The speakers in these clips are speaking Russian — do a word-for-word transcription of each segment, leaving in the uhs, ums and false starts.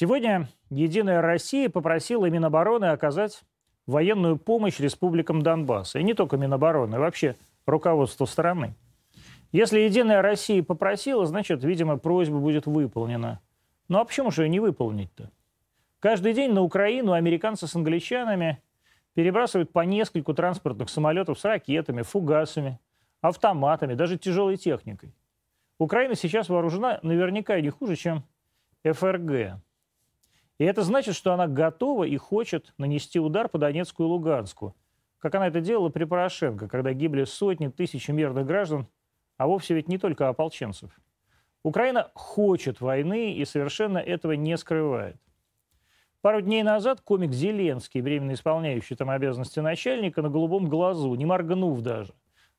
Сегодня «Единая Россия» попросила Минобороны оказать военную помощь республикам Донбасса. И не только Минобороны, а вообще руководство страны. Если «Единая Россия» попросила, значит, видимо, просьба будет выполнена. Ну а почему же ее не выполнить-то? Каждый день на Украину американцы с англичанами перебрасывают по нескольку транспортных самолетов с ракетами, фугасами, автоматами, даже тяжелой техникой. Украина сейчас вооружена наверняка и не хуже, чем эф эр гэ. И это значит, что она готова и хочет нанести удар по Донецку и Луганску, как она это делала при Порошенко, когда гибли сотни тысяч мирных граждан, а вовсе ведь не только ополченцев. Украина хочет войны и совершенно этого не скрывает. Пару дней назад комик Зеленский, временно исполняющий там обязанности начальника, на голубом глазу, не моргнув даже,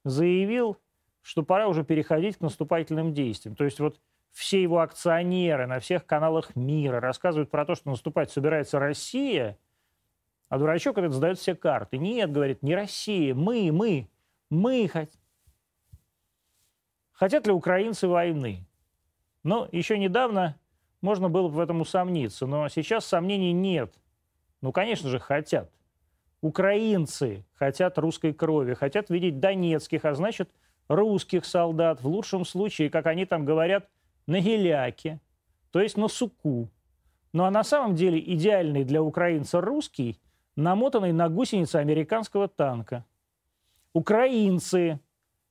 заявил, что пора уже переходить к наступательным действиям. То есть вот все его акционеры на всех каналах мира рассказывают про то, что наступать собирается Россия, а дурачок этот сдает все карты. Нет, говорит, не Россия, мы, мы, мы хотим. Хотят ли украинцы войны? Ну, еще недавно можно было бы в этом усомниться, но сейчас сомнений нет. Ну, конечно же, хотят. Украинцы хотят русской крови, хотят видеть донецких, а значит, русских солдат, в лучшем случае, как они там говорят, на геляке, то есть на суку. Ну, а на самом деле идеальный для украинца русский, намотанный на гусеницы американского танка. Украинцы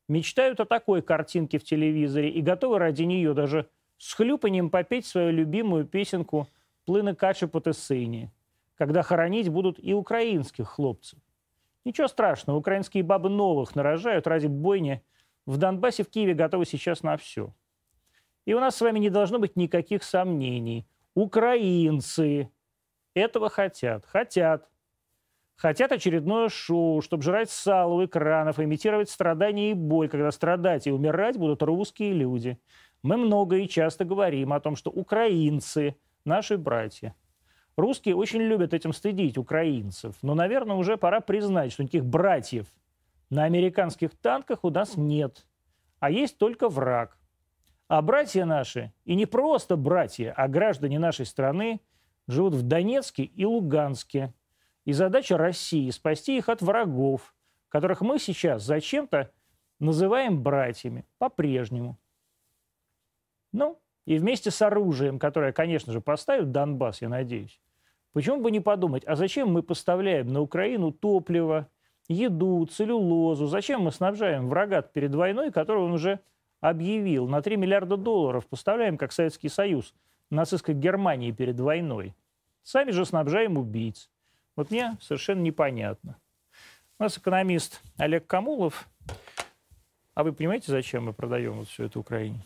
мечтают о такой картинке в телевизоре и готовы ради нее даже с хлюпанием попеть свою любимую песенку «Плыне каче по тесині», когда хоронить будут и украинских хлопцев. Ничего страшного, украинские бабы новых нарожают ради бойни. В Донбассе, в Киеве готовы сейчас на все. И у нас с вами не должно быть никаких сомнений. Украинцы этого хотят. Хотят. Хотят очередное шоу, чтобы жрать сало у экранов, имитировать страдания и боль, когда страдать и умирать будут русские люди. Мы много и часто говорим о том, что украинцы – наши братья. Русские очень любят этим стыдить украинцев. Но, наверное, уже пора признать, что никаких братьев на американских танках у нас нет. А есть только враг. А братья наши, и не просто братья, а граждане нашей страны, живут в Донецке и Луганске. И задача России – спасти их от врагов, которых мы сейчас зачем-то называем братьями по-прежнему. Ну, и вместе с оружием, которое, конечно же, поставит Донбасс, я надеюсь, почему бы не подумать, а зачем мы поставляем на Украину топливо, еду, целлюлозу, зачем мы снабжаем врага перед войной, которую он уже объявил, на три миллиарда долларов поставляем, как Советский Союз, нацистской Германии перед войной. Сами же снабжаем убийц. Вот мне совершенно непонятно. У нас экономист Олег Комолов. А вы понимаете, зачем мы продаем вот все это Украине?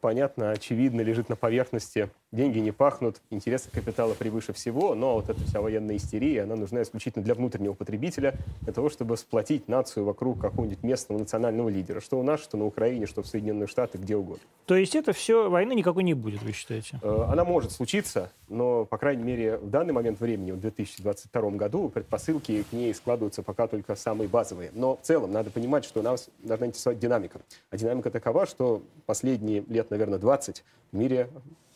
Понятно, очевидно, лежит на поверхности. Деньги не пахнут, интересы капитала превыше всего, но вот эта вся военная истерия, она нужна исключительно для внутреннего потребителя, для того, чтобы сплотить нацию вокруг какого-нибудь местного национального лидера. Что у нас, что на Украине, что в Соединенных Штатах, где угодно. То есть это все, войны никакой не будет, вы считаете? Она может случиться, но, по крайней мере, в данный момент времени, в две тысячи двадцать втором году, предпосылки к ней складываются пока только самые базовые. Но в целом надо понимать, что нас должна интересовать динамика. А динамика такова, что последние лет, наверное, двадцать в мире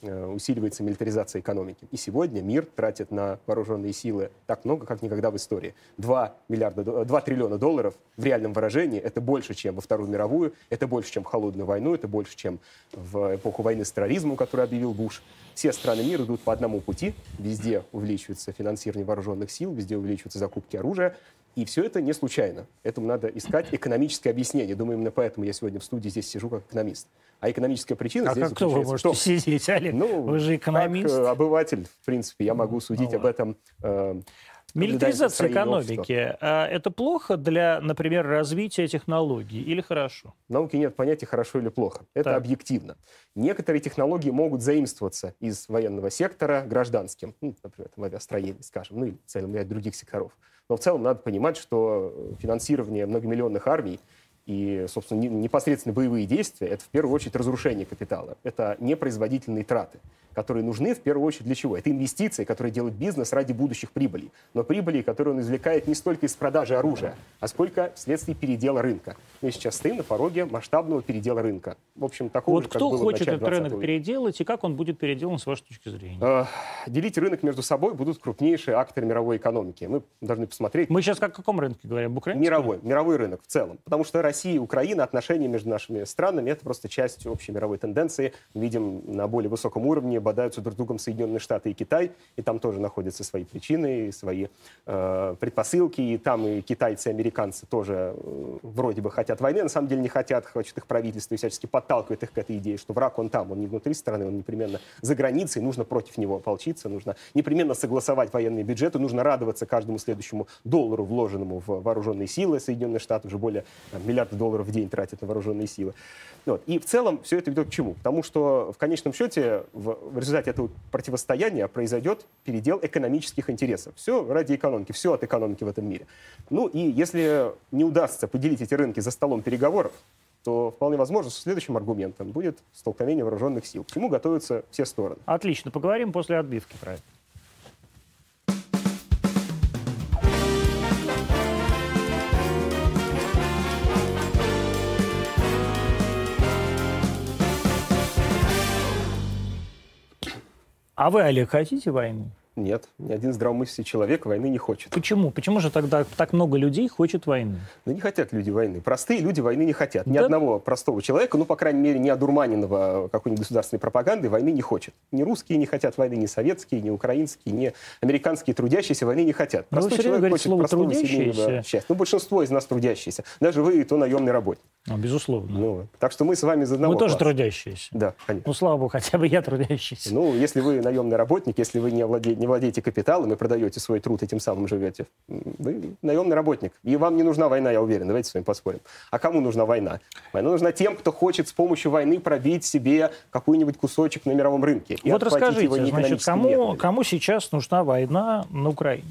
усиливается милитаризация экономики. И сегодня мир тратит на вооруженные силы так много, как никогда в истории. два триллиона долларов в реальном выражении — это больше, чем во Вторую мировую, это больше, чем в холодную войну, это больше, чем в эпоху войны с терроризмом, которую объявил Буш. Все страны мира идут по одному пути. Везде увеличивается финансирование вооруженных сил, везде увеличиваются закупки оружия. И все это не случайно. Этому надо искать экономическое объяснение. Думаю, именно поэтому я сегодня в студии здесь сижу как экономист. А экономическая причина а здесь заключается... А как вы можете в том, сидеть, Олег? Ну, вы же экономист. Как обыватель, в принципе, я могу судить ну, об этом. Э, Милитаризация экономики – это плохо для, например, развития технологий или хорошо? В науке нет понятия «хорошо» или «плохо». Это так. Объективно. Некоторые технологии могут заимствоваться из военного сектора гражданским. Ну, например, в авиастроении, скажем, ну или в целом ряд других секторов. Но в целом надо понимать, что финансирование многомиллионных армий и, собственно, непосредственно боевые действия – это в первую очередь разрушение капитала. Это непроизводительные траты, которые нужны в первую очередь для чего? Это инвестиции, которые делает бизнес ради будущих прибылей. Но прибыли, которые он извлекает не столько из продажи оружия, а сколько вследствие передела рынка. Мы сейчас стоим на пороге масштабного передела рынка. В общем, такого вот же, как было в начале двадцатого века. Вот кто хочет этот рынок переделать и как он будет переделан с вашей точки зрения? А, делить рынок между собой будут крупнейшие акторы мировой экономики. Мы должны посмотреть... Мы сейчас о каком рынке говорим? Об украинском? Мировой, мировой рынок в целом. Потому что Россия и Украина, отношения между нашими странами, это просто часть общей мировой тенденции. Мы видим на более высоком уровне бодаются друг другом Соединенные Штаты и Китай, и там тоже находятся свои причины, и свои э, предпосылки, и там и китайцы, и американцы тоже э, вроде бы хотят войны, на самом деле не хотят, хочет их правительство и всячески подталкивает их к этой идее, что враг он там, он не внутри страны, он непременно за границей, нужно против него ополчиться, нужно непременно согласовать военные бюджеты, нужно радоваться каждому следующему доллару, вложенному в вооруженные силы. Соединенные Штаты уже более там, миллиарда долларов в день тратят на вооруженные силы. Вот. И в целом все это ведет к чему? Потому что в конечном счете в, в результате этого противостояния произойдет передел экономических интересов. Все ради экономики, все от экономики в этом мире. Ну и если не удастся поделить эти рынки за столом переговоров, то вполне возможно, что следующим аргументом будет столкновение вооруженных сил. К чему готовятся все стороны. Отлично, поговорим после отбивки про это. А вы, Олег, хотите войны? Нет, ни один здравомыслящий человек войны не хочет. Почему? Почему же тогда так много людей хочет войны? Да не хотят люди войны. Простые люди войны не хотят. Ни да? одного простого человека, ну, по крайней мере, не одурманенного какой-нибудь государственной пропаганды, войны не хочет. Ни русские не хотят войны, ни советские, ни украинские, ни американские трудящиеся войны не хотят. Простой человек хочет простого семейного счастья. Ну, большинство из нас трудящиеся. Даже вы, то наемный работник. Ну, безусловно. Ну, так что мы с вами из одного Мы класса. Тоже трудящиеся. Да, конечно. Ну, слава богу, хотя бы я трудящийся. Ну, если вы наемный работник, если вы не овладеете владеете капиталом и продаете свой труд, и тем самым живете. Вы наемный работник. И вам не нужна война, я уверен. Давайте с вами поспорим. А кому нужна война? Война нужна тем, кто хочет с помощью войны пробить себе какой-нибудь кусочек на мировом рынке. Вот расскажите, значит, кому, кому сейчас нужна война на Украине?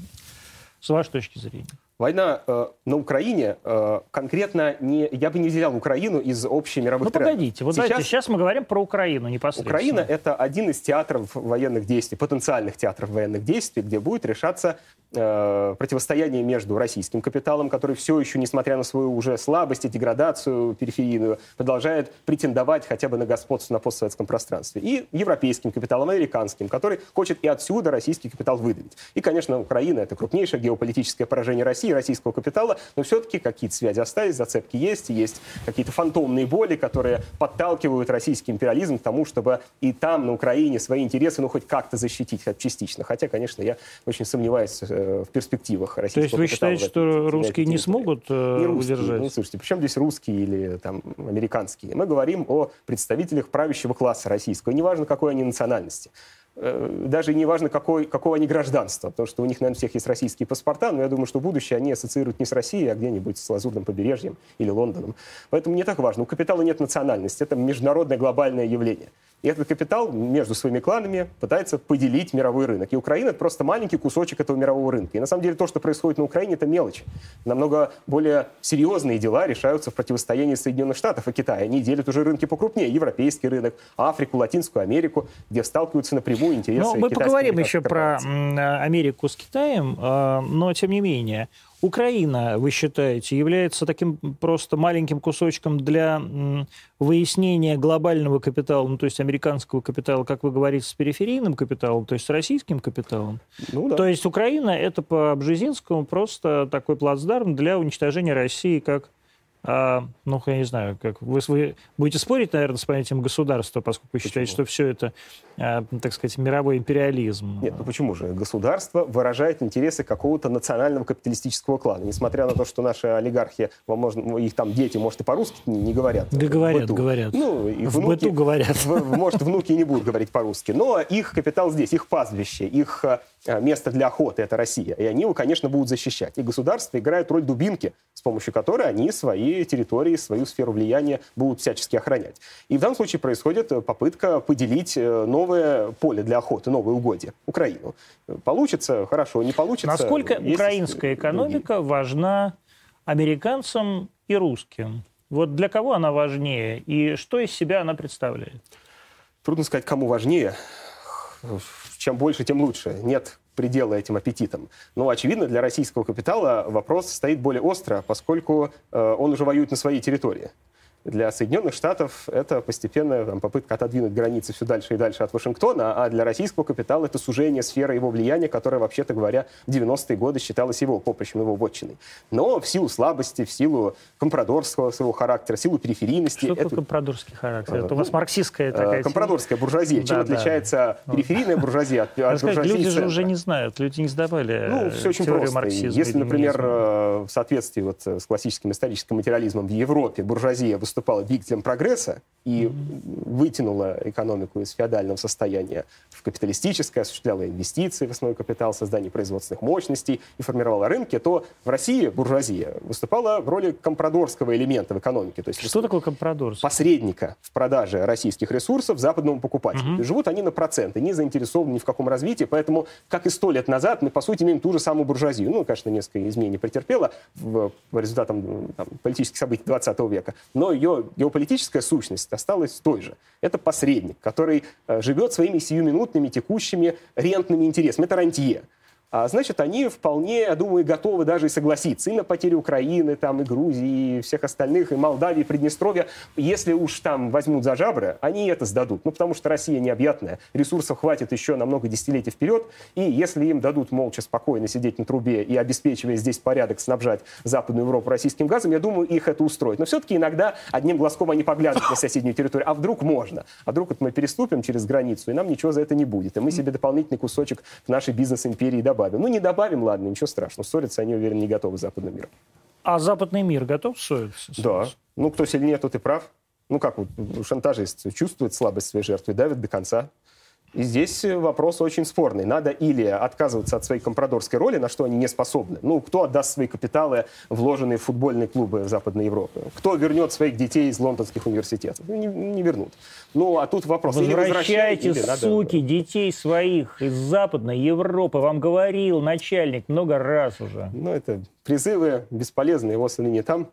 С вашей точки зрения. Война э, на Украине э, конкретно не... Я бы не взял Украину из общей мировых трендов. Ну, погодите. Вот сейчас, давайте, сейчас мы говорим про Украину непосредственно. Украина – это один из театров военных действий, потенциальных театров военных действий, где будет решаться э, противостояние между российским капиталом, который все еще, несмотря на свою уже слабость и деградацию периферийную, продолжает претендовать хотя бы на господство на постсоветском пространстве, и европейским капиталом, американским, который хочет и отсюда российский капитал выдавить. И, конечно, Украина – это крупнейшее геополитическое поражение России, российского капитала, но все-таки какие-то связи остались, зацепки есть, есть какие-то фантомные боли, которые подталкивают российский империализм к тому, чтобы и там, на Украине, свои интересы, ну, хоть как-то защитить, хоть частично. Хотя, конечно, я очень сомневаюсь э, в перспективах российского капитала. То есть вы считаете, что русские не смогут э, не русские, удержать? Ну, слушайте, причем здесь русские или там американские? Мы говорим о представителях правящего класса российского, неважно, какой они национальности. Даже не важно, какой, какого они гражданства, потому что у них, наверное, всех есть российские паспорта, но я думаю, что будущее они ассоциируют не с Россией, а где-нибудь с Лазурным побережьем или Лондоном. Поэтому не так важно. У капитала нет национальности, это международное глобальное явление. И этот капитал между своими кланами пытается поделить мировой рынок. И Украина — это просто маленький кусочек этого мирового рынка. И на самом деле то, что происходит на Украине, это мелочь. Намного более серьезные дела решаются в противостоянии Соединенных Штатов и Китая. Они делят уже рынки покрупнее. Европейский рынок, Африку, Латинскую Америку, где сталкиваются напрямую интересы китайских корпораций. Мы поговорим еще про Америку с Китаем, но тем не менее... Украина, вы считаете, является таким просто маленьким кусочком для выяснения глобального капитала, ну, то есть американского капитала, как вы говорите, с периферийным капиталом, то есть с российским капиталом? Ну, да. То есть Украина — это по Бжезинскому просто такой плацдарм для уничтожения России как... А, ну, я не знаю, как вы, вы будете спорить, наверное, с понятием государства, поскольку вы считаете, что все это, а, так сказать, мировой империализм. Нет, ну почему же? Государство выражает интересы какого-то национального капиталистического клана. Несмотря на то, что наши олигархи, возможно, их там дети, может, и по-русски не говорят. Да говорят, быту. говорят. Ну, и в внуки, быту говорят. В, может, внуки не будут говорить по-русски. Но их капитал здесь, их пастбище, их место для охоты — это Россия. И они его, конечно, будут защищать. И государство играет роль дубинки, с помощью которой они свои территории, свою сферу влияния будут всячески охранять. И в данном случае происходит попытка поделить новое поле для охоты, новые угодья, Украину. Получится? Хорошо. Не получится? Насколько украинская экономика важна американцам и русским? Вот для кого она важнее? И что из себя она представляет? Трудно сказать, кому важнее. чем больше, тем лучше. Нет предела этим аппетитам. Но, очевидно, для российского капитала вопрос стоит более остро, поскольку э, он уже воюет на своей территории. Для Соединенных Штатов это постепенная там, попытка отодвинуть границы все дальше и дальше от Вашингтона, а для российского капитала это сужение сферы его влияния, которая, вообще-то говоря, в девяностые годы считалась его поприщем, его вотчиной. Но в силу слабости, в силу компрадорского своего характера, в силу периферийности... Что это... такое компрадорский характер? Это у вас марксистская такая... Компрадорская буржуазия. Чем да, отличается да. периферийная буржуазия от буржуазии? Люди же уже не знают, люди не сдавали ну, все очень теорию просто. марксизма. Если, например, в соответствии вот с классическим историческим материализмом в Европе буржуазия выступает выступала двигателем прогресса и вытянула экономику из феодального состояния в капиталистическое, осуществляла инвестиции в основной капитал, создание производственных мощностей и формировала рынки, то в России буржуазия выступала в роли компрадорского элемента в экономике. То есть что такое компрадор? Посредника в продаже российских ресурсов западному покупателю. Угу. Живут они на проценты, не заинтересованы ни в каком развитии, поэтому, как и сто лет назад, мы, по сути, имеем ту же самую буржуазию. Ну, конечно, несколько изменений претерпела в, по результатам там, политических событий двадцатого века, но ее геополитическая сущность осталась той же. Это посредник, который живет своими сиюминутными, текущими, рентными интересами. Это рантье. А значит, они вполне, я думаю, готовы даже и согласиться и на потерю Украины, там, и Грузии, и всех остальных, и Молдавии, и Приднестровья. Если уж там возьмут за жабры, они это сдадут. Ну, потому что Россия необъятная, ресурсов хватит еще на много десятилетий вперед. И если им дадут молча, спокойно сидеть на трубе и, обеспечивая здесь порядок, снабжать Западную Европу российским газом, я думаю, их это устроит. Но все-таки иногда одним глазком они поглядывают на соседнюю территорию. А вдруг можно? А вдруг вот мы переступим через границу, и нам ничего за это не будет. И мы себе дополнительный кусочек в нашей бизнес-империи добавим. Добавим. Ну, не добавим, ладно, ничего страшного. Ссориться они, уверен, не готовы с западным миром. А западный мир готов ссориться? Да. Ну, кто сильнее, тот и прав. Ну, как вот шантажист чувствует слабость своей жертвы, давит до конца. И здесь вопрос очень спорный. Надо или отказываться от своей компрадорской роли, на что они не способны. Ну, кто отдаст свои капиталы, вложенные в футбольные клубы Западной Европы? Кто вернет своих детей из лондонских университетов? Не, не вернут. Ну, а тут вопрос. Возвращайте, или или суки, надо... детей своих из Западной Европы. Вам говорил начальник много раз уже. Ну, это призывы бесполезны, его сыны не там.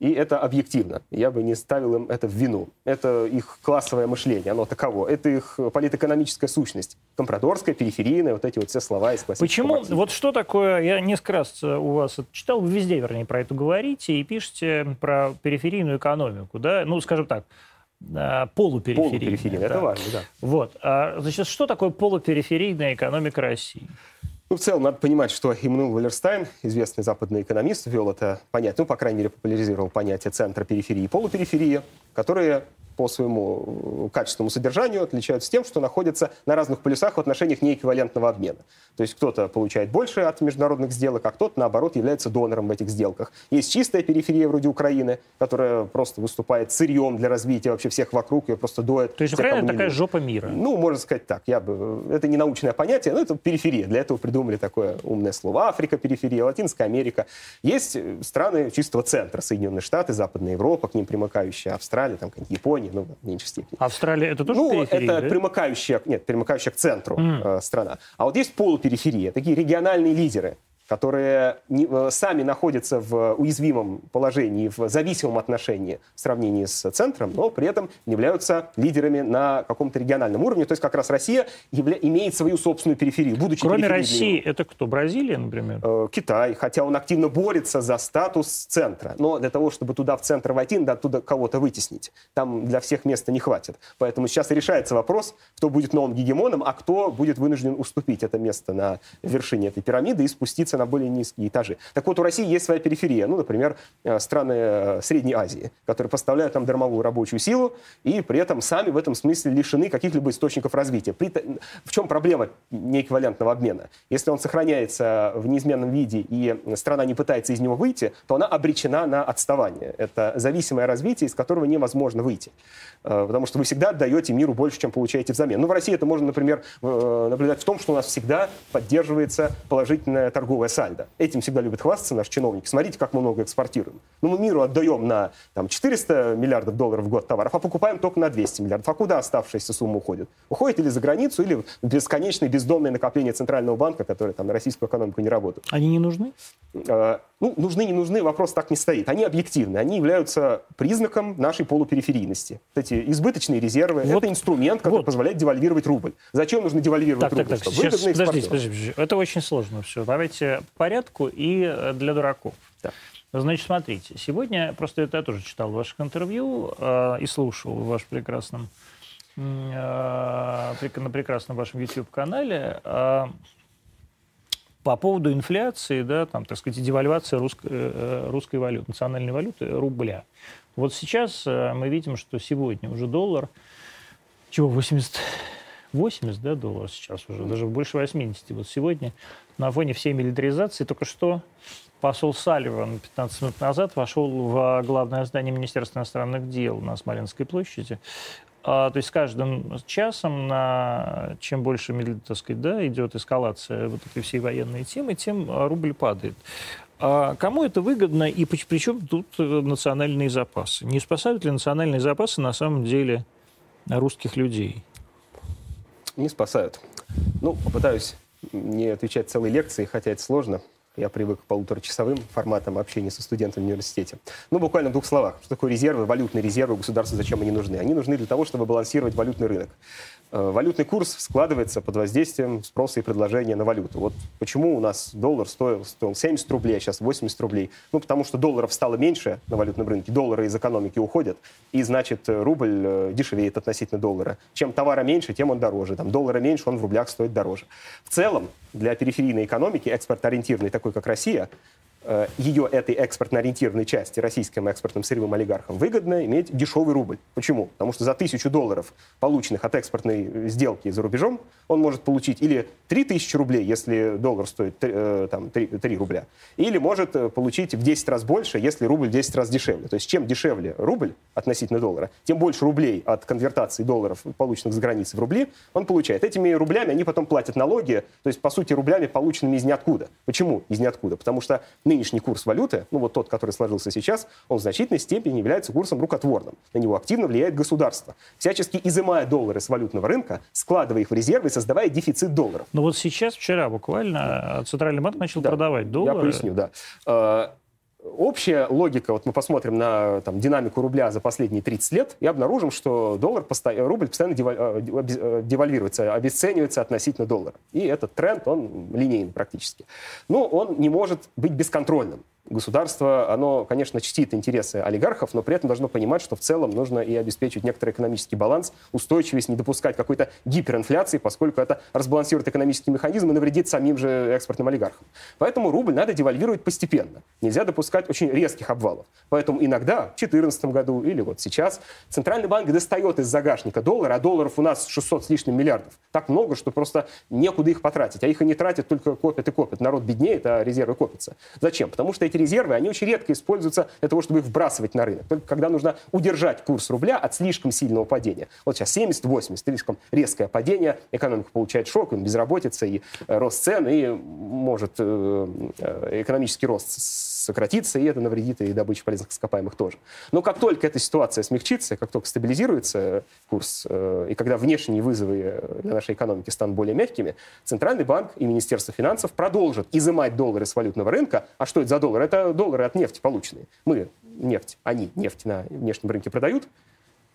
И это объективно. Я бы не ставил им это в вину. Это их классовое мышление, оно таково. Это их политэкономическая сущность. Компрадорская, периферийная, вот эти вот все слова из классического Почему? Марксизма. Вот что такое, я несколько раз у вас читал, вы везде, вернее, про это говорите и пишете про периферийную экономику, да, ну, скажем так, полупериферийная. Полупериферийная, да. Это важно, да. Вот. А, значит, что такое полупериферийная экономика России? Ну, в целом, надо понимать, что Иммануил Валерстайн, известный западный экономист, ввел это понятие, ну, по крайней мере, популяризировал понятие центра, периферии и полупериферии, которые по своему качественному содержанию отличаются тем, что находятся на разных полюсах в отношениях неэквивалентного обмена. То есть кто-то получает больше от международных сделок, а кто-то, наоборот, является донором в этих сделках. Есть чистая периферия вроде Украины, которая просто выступает сырьем для развития вообще всех вокруг, ее просто доят. То есть Украина такая жопа мира. Ну, можно сказать так. Я бы... Это не научное понятие, но это периферия. Для этого придумали такое умное слово. Африка, периферия, Латинская Америка. Есть страны чистого центра. Соединенные Штаты, Западная Европа, к ним примыкающая Австралия, там, Япония. Ну, в меньшей степени. Австралия это тоже ну, периферия? Это да? примыкающая, нет, примыкающая к центру mm. э, страна. А вот есть полупериферия, такие региональные лидеры, которые не, э, сами находятся в уязвимом положении, в зависимом отношении в сравнении с центром, но при этом являются лидерами на каком-то региональном уровне. То есть как раз Россия явля... имеет свою собственную периферию. Будучи Кроме России, это кто? Бразилия, например? Э, Китай, хотя он активно борется за статус центра. Но для того, чтобы туда в центр войти, надо оттуда кого-то вытеснить. Там для всех места не хватит. Поэтому сейчас решается вопрос, кто будет новым гегемоном, а кто будет вынужден уступить это место на вершине этой пирамиды и спуститься на более низкие этажи. Так вот, у России есть своя периферия. Ну, например, страны Средней Азии, которые поставляют нам дармовую рабочую силу и при этом сами в этом смысле лишены каких-либо источников развития. При... В чем проблема неэквивалентного обмена? Если он сохраняется в неизменном виде и страна не пытается из него выйти, то она обречена на отставание. Это зависимое развитие, из которого невозможно выйти. Потому что вы всегда отдаете миру больше, чем получаете взамен. Ну, в России это можно, например, наблюдать в том, что у нас всегда поддерживается положительная торговая налоговое сальдо. Этим всегда любят хвастаться наши чиновники. Смотрите, как мы много экспортируем. Ну, мы миру отдаем на там, четыреста миллиардов долларов в год товаров, а покупаем только на двести миллиардов. А куда оставшаяся сумма уходит? Уходит или за границу, или в бесконечные бездонные накопления Центрального банка, которые там, на российскую экономику не работают. Они не нужны? А, ну, нужны, не нужны, вопрос так не стоит. Они объективны, они являются признаком нашей полупериферийности. Эти избыточные резервы, вот, это инструмент, который вот. позволяет девальвировать рубль. Зачем нужно девальвировать так, рубль? Так, так, сейчас, подождите, подождите, это очень сложно все. Давайте по порядку и для дураков. Да. Значит, смотрите, сегодня, просто это я тоже читал в ваших интервью э, и слушал в вашем прекрасном, э, на прекрасном вашем YouTube-канале э, по поводу инфляции, да, там, так сказать, девальвации русской, э, русской валюты, национальной валюты, рубля. Вот сейчас э, мы видим, что сегодня уже доллар, чего, восемьдесят восемьдесят, да, долларов сейчас уже, даже больше восьмидесяти. Вот сегодня на фоне всей милитаризации только что посол Салливан пятнадцать минут назад вошел в главное здание Министерства иностранных дел на Смоленской площади. А, то есть с каждым часом, на, чем больше, так сказать, да, идет эскалация вот этой всей военной темы, тем рубль падает. А кому это выгодно и причем тут национальные запасы? Не спасают ли национальные запасы на самом деле русских людей? Не спасают. Ну, попытаюсь не отвечать целой лекции, хотя это сложно. Я привык к полуторачасовым форматам общения со студентами в университете. Ну, буквально в двух словах. Что такое резервы, валютные резервы государства, зачем они нужны? Они нужны для того, чтобы балансировать валютный рынок. Валютный курс складывается под воздействием спроса и предложения на валюту. Вот почему у нас доллар стоил, стоил семьдесят рублей, а сейчас восемьдесят рублей? Ну, потому что долларов стало меньше на валютном рынке, доллары из экономики уходят, и, значит, рубль дешевеет относительно доллара. Чем товара меньше, тем он дороже. Там, доллара меньше, он в рублях стоит дороже. В целом, для периферийной экономики, экспортоориентированной, такой как Россия, ее этой экспортно-ориентированной части российским экспортным сырьевым олигархам выгодно иметь дешевый рубль. Почему? Потому что за тысячу долларов, полученных от экспортной сделки за рубежом, он может получить или три тысячи рублей, если доллар стоит там, три рубля, или может получить в десять раз больше, если рубль в десять раз дешевле. То есть чем дешевле рубль относительно доллара, тем больше рублей от конвертации долларов, полученных за границей в рубли, он получает. Этими рублями они потом платят налоги, то есть, по сути, рублями, полученными из ниоткуда. Почему из ниоткуда? Потому что ныне нынешний курс валюты, ну вот тот, который сложился сейчас, он в значительной степени является курсом рукотворным. На него активно влияет государство, всячески изымая доллары с валютного рынка, складывая их в резервы и создавая дефицит долларов. Но вот сейчас, вчера буквально, Центральный банк начал да, продавать доллары. Я поясню, да. Общая логика, вот мы посмотрим на там, динамику рубля за последние тридцать лет и обнаружим, что доллар, рубль постоянно девальвируется, обесценивается относительно доллара. И этот тренд, он линейный практически. Но он не может быть бесконтрольным. Государство, оно, конечно, чтит интересы олигархов, но при этом должно понимать, что в целом нужно и обеспечить некоторый экономический баланс, устойчивость, не допускать какой-то гиперинфляции, поскольку это разбалансирует экономический механизм и навредит самим же экспортным олигархам. Поэтому рубль надо девальвировать постепенно. Нельзя допускать очень резких обвалов. Поэтому иногда в две тысячи четырнадцатом году или вот сейчас Центральный банк достает из загашника доллар, а долларов у нас шестьсот с лишним миллиардов. Так много, что просто некуда их потратить. А их и не тратят, только копят и копят. Народ беднеет, а резервы копятся. Зачем? Потому что эти резервы, они очень редко используются для того, чтобы их вбрасывать на рынок. Только когда нужно удержать курс рубля от слишком сильного падения. Вот сейчас семьдесят восемьдесят, слишком резкое падение, экономика получает шок, безработица и рост цен, и может э, э, экономический рост сократится, и это навредит и добыче полезных ископаемых тоже. Но как только эта ситуация смягчится, как только стабилизируется курс, э, и когда внешние вызовы для нашей экономики станут более мягкими, Центральный банк и Министерство финансов продолжат изымать доллары с валютного рынка. А что это за доллары? Это доллары от нефти полученные. Мы нефть, они нефть на внешнем рынке продают,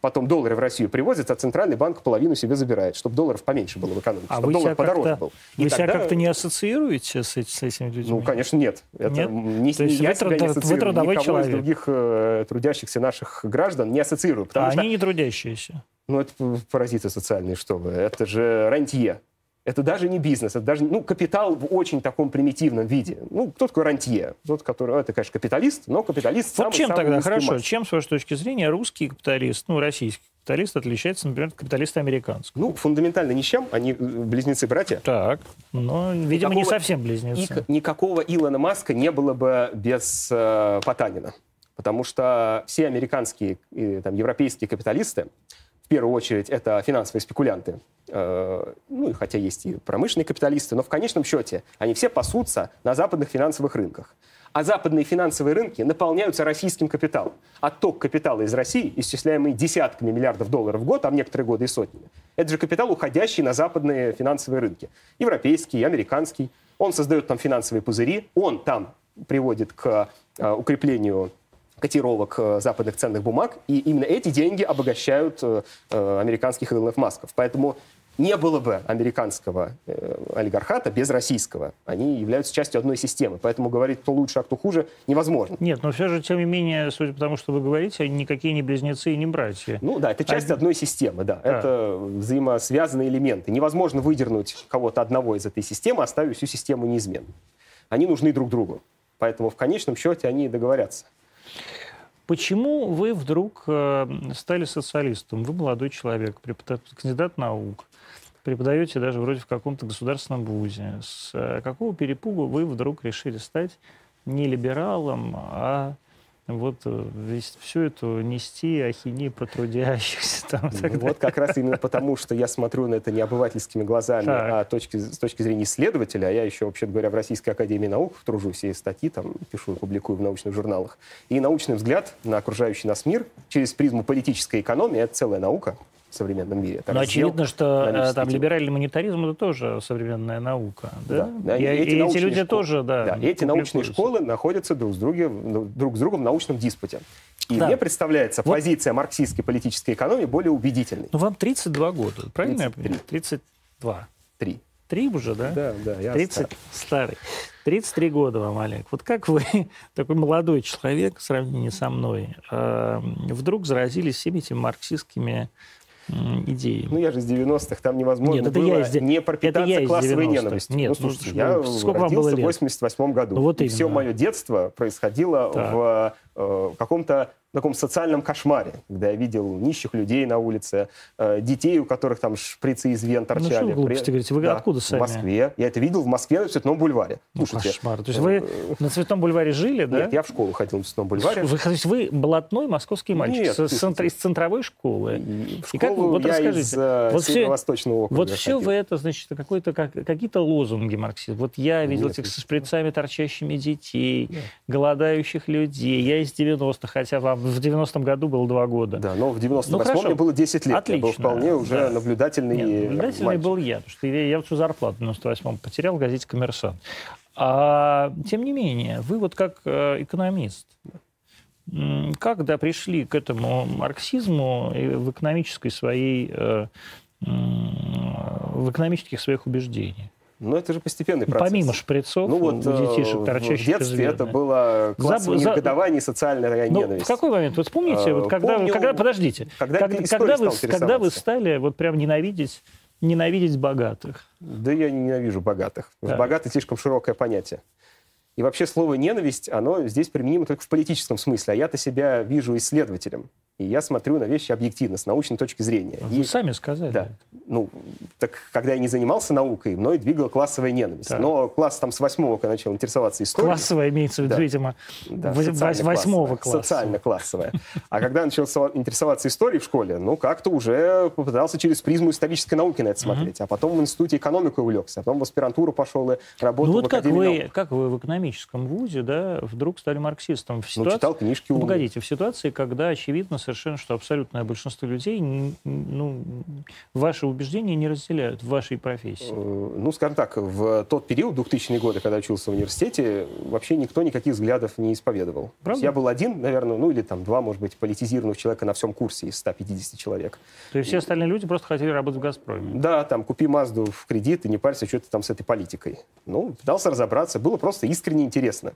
потом доллары в Россию привозят, а Центральный банк половину себе забирает, чтобы долларов поменьше было в экономике, а чтобы доллар подороже был. И вы тогда... себя как-то не ассоциируете с, с этими людьми? Ну, конечно, нет. Это нет? Не, То есть я вы, себя не ассоциирую. Вы трудовой Никого человек. Из других э, трудящихся наших граждан не ассоциирую. Потому а что... они не трудящиеся? Ну, это паразиты социальные, что вы. Это же рантье. Это даже не бизнес, это даже ну, капитал в очень таком примитивном виде. Ну, кто такой рантье? Тот, который, это, конечно, капиталист, но капиталист вот самый, чем самый тогда хорошо? Масс. Чем, с вашей точки зрения, русский капиталист, ну, российский капиталист отличается, например, от капиталиста американского? Ну, фундаментально ни с чем. Они близнецы-братья. Так, но, видимо, никакого, не совсем близнецы. И, никакого Илона Маска не было бы без э, Потанина. Потому что все американские и там, европейские капиталисты в первую очередь это финансовые спекулянты, ну, хотя есть и промышленные капиталисты, но в конечном счете они все пасутся на западных финансовых рынках. А западные финансовые рынки наполняются российским капиталом. Отток капитала из России, исчисляемый десятками миллиардов долларов в год, а в некоторые годы и сотнями, это же капитал, уходящий на западные финансовые рынки. Европейский, американский. Он создает там финансовые пузыри, он там приводит к укреплению котировок западных ценных бумаг, и именно эти деньги обогащают американских эл эн эф-масков. Поэтому не было бы американского олигархата без российского. Они являются частью одной системы. Поэтому говорить, кто лучше, а кто хуже, невозможно. Нет, но все же, тем не менее, судя по тому, что вы говорите, никакие не близнецы и не братья. Ну да, это часть а... одной системы, да. А. Это взаимосвязанные элементы. Невозможно выдернуть кого-то одного из этой системы, оставив всю систему неизменной. Они нужны друг другу. Поэтому в конечном счете они договорятся. Почему вы вдруг стали социалистом? Вы молодой человек, кандидат наук, преподаете даже вроде в каком-то государственном вузе. С какого перепугу вы вдруг решили стать не либералом, а вот весь, всю эту нести ахинею про трудящихся? Там, и так ну, вот как раз именно потому, что я смотрю на это не обывательскими глазами, так. а точки, с точки зрения исследователя. Я еще, вообще говоря, в Российской академии наук тружусь, и статьи там пишу и публикую в научных журналах. И научный взгляд на окружающий нас мир через призму политической экономии — это целая наука в современном мире. Это Но очевидно, что там либеральный монетаризм — это тоже современная наука. Да? Да, и, и, эти, и эти люди школы, тоже, да. да эти научные школы находятся друг с, другом, друг с другом в научном диспуте. И да. мне представляется вот. позиция марксистской политической экономии более убедительной. Ну, вам тридцать два года, правильно я понимаю? тридцать два. Три. Три уже, да? Да, да. Я тридцать старый. тридцать три года вам, Олег. Вот как вы, такой молодой человек, в сравнении со мной, вдруг заразились всеми этими марксистскими идеи. Ну, я же из девяностых, там невозможно Нет, было из... не пропитаться классовой ненавистью. Нет, ну, слушайте, ну, я родился в восемьдесят восьмом году. Ну, вот и все мое детство происходило так. в э, каком-то таком социальном кошмаре, когда я видел нищих людей на улице, э, детей, у которых там шприцы из вен торчали. Ну, что глупости При... говорите? Вы да, откуда сами? В Москве. Я это видел в Москве на Цветном бульваре. Ну, слушайте, кошмар. То есть вы на Цветном бульваре жили, да? Нет, я в школу ходил на Цветном бульваре. Вы, то есть вы блатной московский мальчик Нет, с, из центровой школы? И в школу И как, вот я расскажите, из вот северо-восточного округа. Вот все вы это, значит, какой-то, как, какие-то лозунги марксизма. Вот я видел Нет, этих со шприцами торчащими детей, Нет. голодающих людей. Я из девяностых, хотя вам в девяностом году было два года. Да, но в девяносто восьмом ну, мне было десять лет. Отлично. Я был вполне уже да. наблюдательный Нет, Наблюдательный мальчик. был я, потому что я, я всю зарплату в девяносто восьмом потерял в газете «Коммерсант». А, тем не менее, вы вот как экономист, как да, пришли к этому марксизму в экономической своей, в экономических своих убеждениях? Ну, это же постепенный процесс. Помимо шприцов, ну, вот, у детишек, торчащих в детстве это было классное за... негодование и социальная ненависть. Ну, в какой момент? Вот вспомните, вот, когда, Помню, когда, подождите, когда, когда, когда, вы, когда вы стали вот прям ненавидеть, ненавидеть богатых? Да я не ненавижу богатых. Да. Богатый слишком широкое понятие. И вообще слово «ненависть», оно здесь применимо только в политическом смысле. А я-то себя вижу исследователем. И я смотрю на вещи объективно, с научной точки зрения. Вы и... сами сказали. Да. Ну, так когда я не занимался наукой, мной двигала классовая ненависть. Да. Но класс там с восьмого, когда начал интересоваться историей... Классовая имеется в виду, да. видимо, да, восьмого класса. Социально-классовая. А когда начал интересоваться историей в школе, ну, как-то уже попытался через призму исторической науки на это смотреть. А потом в институте экономику увлекся. А потом в аспирантуру пошел и работал в академии наук. Как вы в экономическом вузе, да, вдруг стали марксистом? Ну, читал книжки умные. Погодите, в ситуации, когда, очевидно, совершенно, что абсолютное большинство людей ну, ваши убеждения не разделяют в вашей профессии. Ну, скажем так, в тот период, двухтысячные годы, когда учился в университете, вообще никто никаких взглядов не исповедовал. Я был один, наверное, ну или там два, может быть, политизированных человека на всем курсе из ста пятидесяти человек. То есть все остальные люди просто хотели работать в «Газпроме». Да, там, купи «Мазду» в кредит и не парься, что ты там с этой политикой. Ну, пытался разобраться, было просто искренне интересно.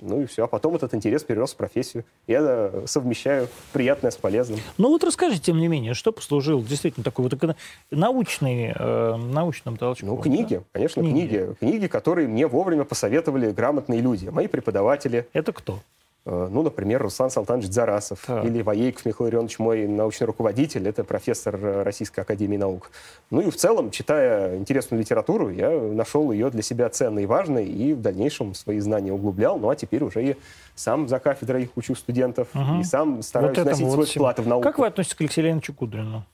Ну и все. А потом этот интерес перерос в профессию. Я совмещаю приятное с полезным. Ну вот расскажите, тем не менее, что послужило действительно такой вот научный, э, научным толчком? Ну, книги. Да? Конечно, книги. книги. Книги, которые мне вовремя посоветовали грамотные люди. Мои преподаватели. Это кто? Э, ну, например, Руслан Салтанович Зарасов. Так. Или Воейков Михаил Ларионович, мой научный руководитель. Это профессор Российской академии наук. Ну и в целом, читая интересную литературу, я нашел ее для себя ценной и важной, и в дальнейшем свои знания углублял. Ну а теперь уже и сам за кафедрой их учу студентов, угу. и сам стараюсь вот носить вот свой вклад в науку. Как вы относитесь к Алексею Ильичу Кудрину?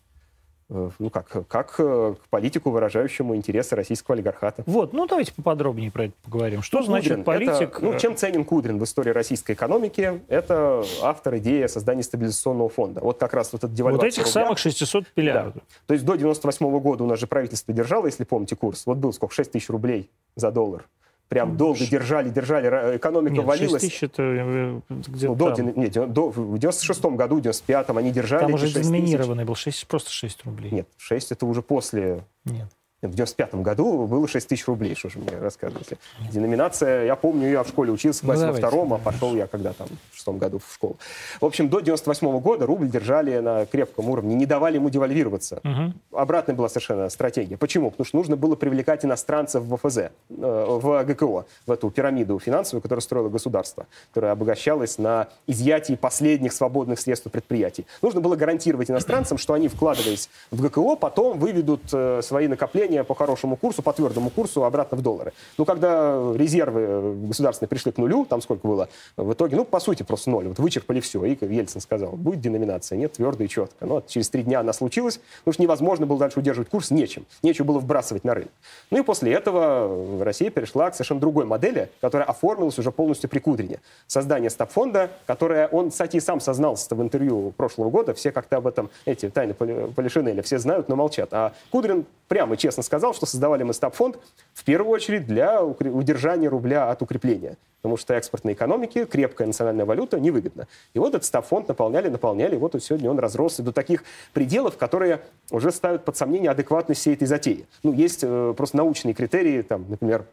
ну как, как к политику, выражающему интересы российского олигархата. Вот, ну давайте поподробнее про это поговорим. Что ну, значит Кудрин, политик? Это, ну, чем ценен Кудрин в истории российской экономики? Это автор идеи создания стабилизационного фонда. Вот как раз вот эта девальвация. Вот этих рубля. Самых шестисот миллиардов. Да. То есть до девяносто восьмого года у нас же правительство держало, если помните, курс. Вот был сколько? шесть тысяч рублей за доллар. Прям долго Ш... держали, держали, экономика нет, валилась. шесть тысяч это где-то ну, там. Нет, до, в девяносто шестом году, в девяносто пятом они держали. Там уже деноминированный был, шесть, просто шесть рублей. Нет, шесть это уже после... Нет. В девяносто пятом году было шесть тысяч рублей, что же мне рассказываете. Нет. Деноминация, я помню, я в школе учился в восьмом-втором, а пошел я когда там в шестом году в школу. В общем, до девяносто восьмого года рубль держали на крепком уровне, не давали ему девальвироваться. Угу. Обратная была совершенно стратегия. Почему? Потому что нужно было привлекать иностранцев в эф зэ, в гэ ка о, в эту пирамиду финансовую, которую строило государство, которое обогащалось на изъятии последних свободных средств предприятий. Нужно было гарантировать иностранцам, что они, вкладываясь в гэ ка о, потом выведут свои накопления по хорошему курсу, по твердому курсу обратно в доллары. Ну, когда резервы государственные пришли к нулю, там сколько было, в итоге, ну, по сути, просто ноль. Вот вычерпали все. И Ельцин сказал, будет деноминация, нет, твердо и четко. Но через три дня она случилась, потому что невозможно было дальше удерживать курс нечем. Нечего было вбрасывать на рынок. Ну и после этого Россия перешла к совершенно другой модели, которая оформилась уже полностью при Кудрине. Создание стабфонда, которое он, кстати, и сам сознался в интервью прошлого года. Все как-то об этом, эти тайны Полишинеля, все знают, но молчат. А Кудрин прямо честно сказал, что создавали мы стабфонд в первую очередь для удержания рубля от укрепления. Потому что экспортной экономике крепкая национальная валюта невыгодна. И вот этот стабфонд наполняли, наполняли. Вот сегодня он разросся до таких пределов, которые уже ставят под сомнение адекватность всей этой затеи. Ну, есть э, просто научные критерии, там, например,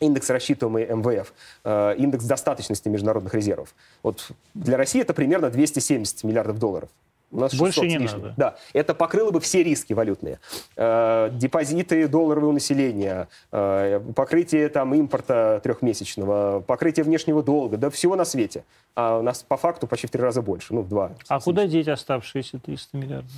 индекс, рассчитываемый эм вэ эф, э, индекс достаточности международных резервов. Вот для России это примерно двести семьдесят миллиардов долларов. У нас больше не надо. Да. Это покрыло бы все риски валютные. Э, депозиты долларового населения, э, покрытие там, импорта трехмесячного, покрытие внешнего долга, да всего на свете. А у нас по факту почти в три раза больше, ну в два. А куда деть оставшиеся триста миллиардов?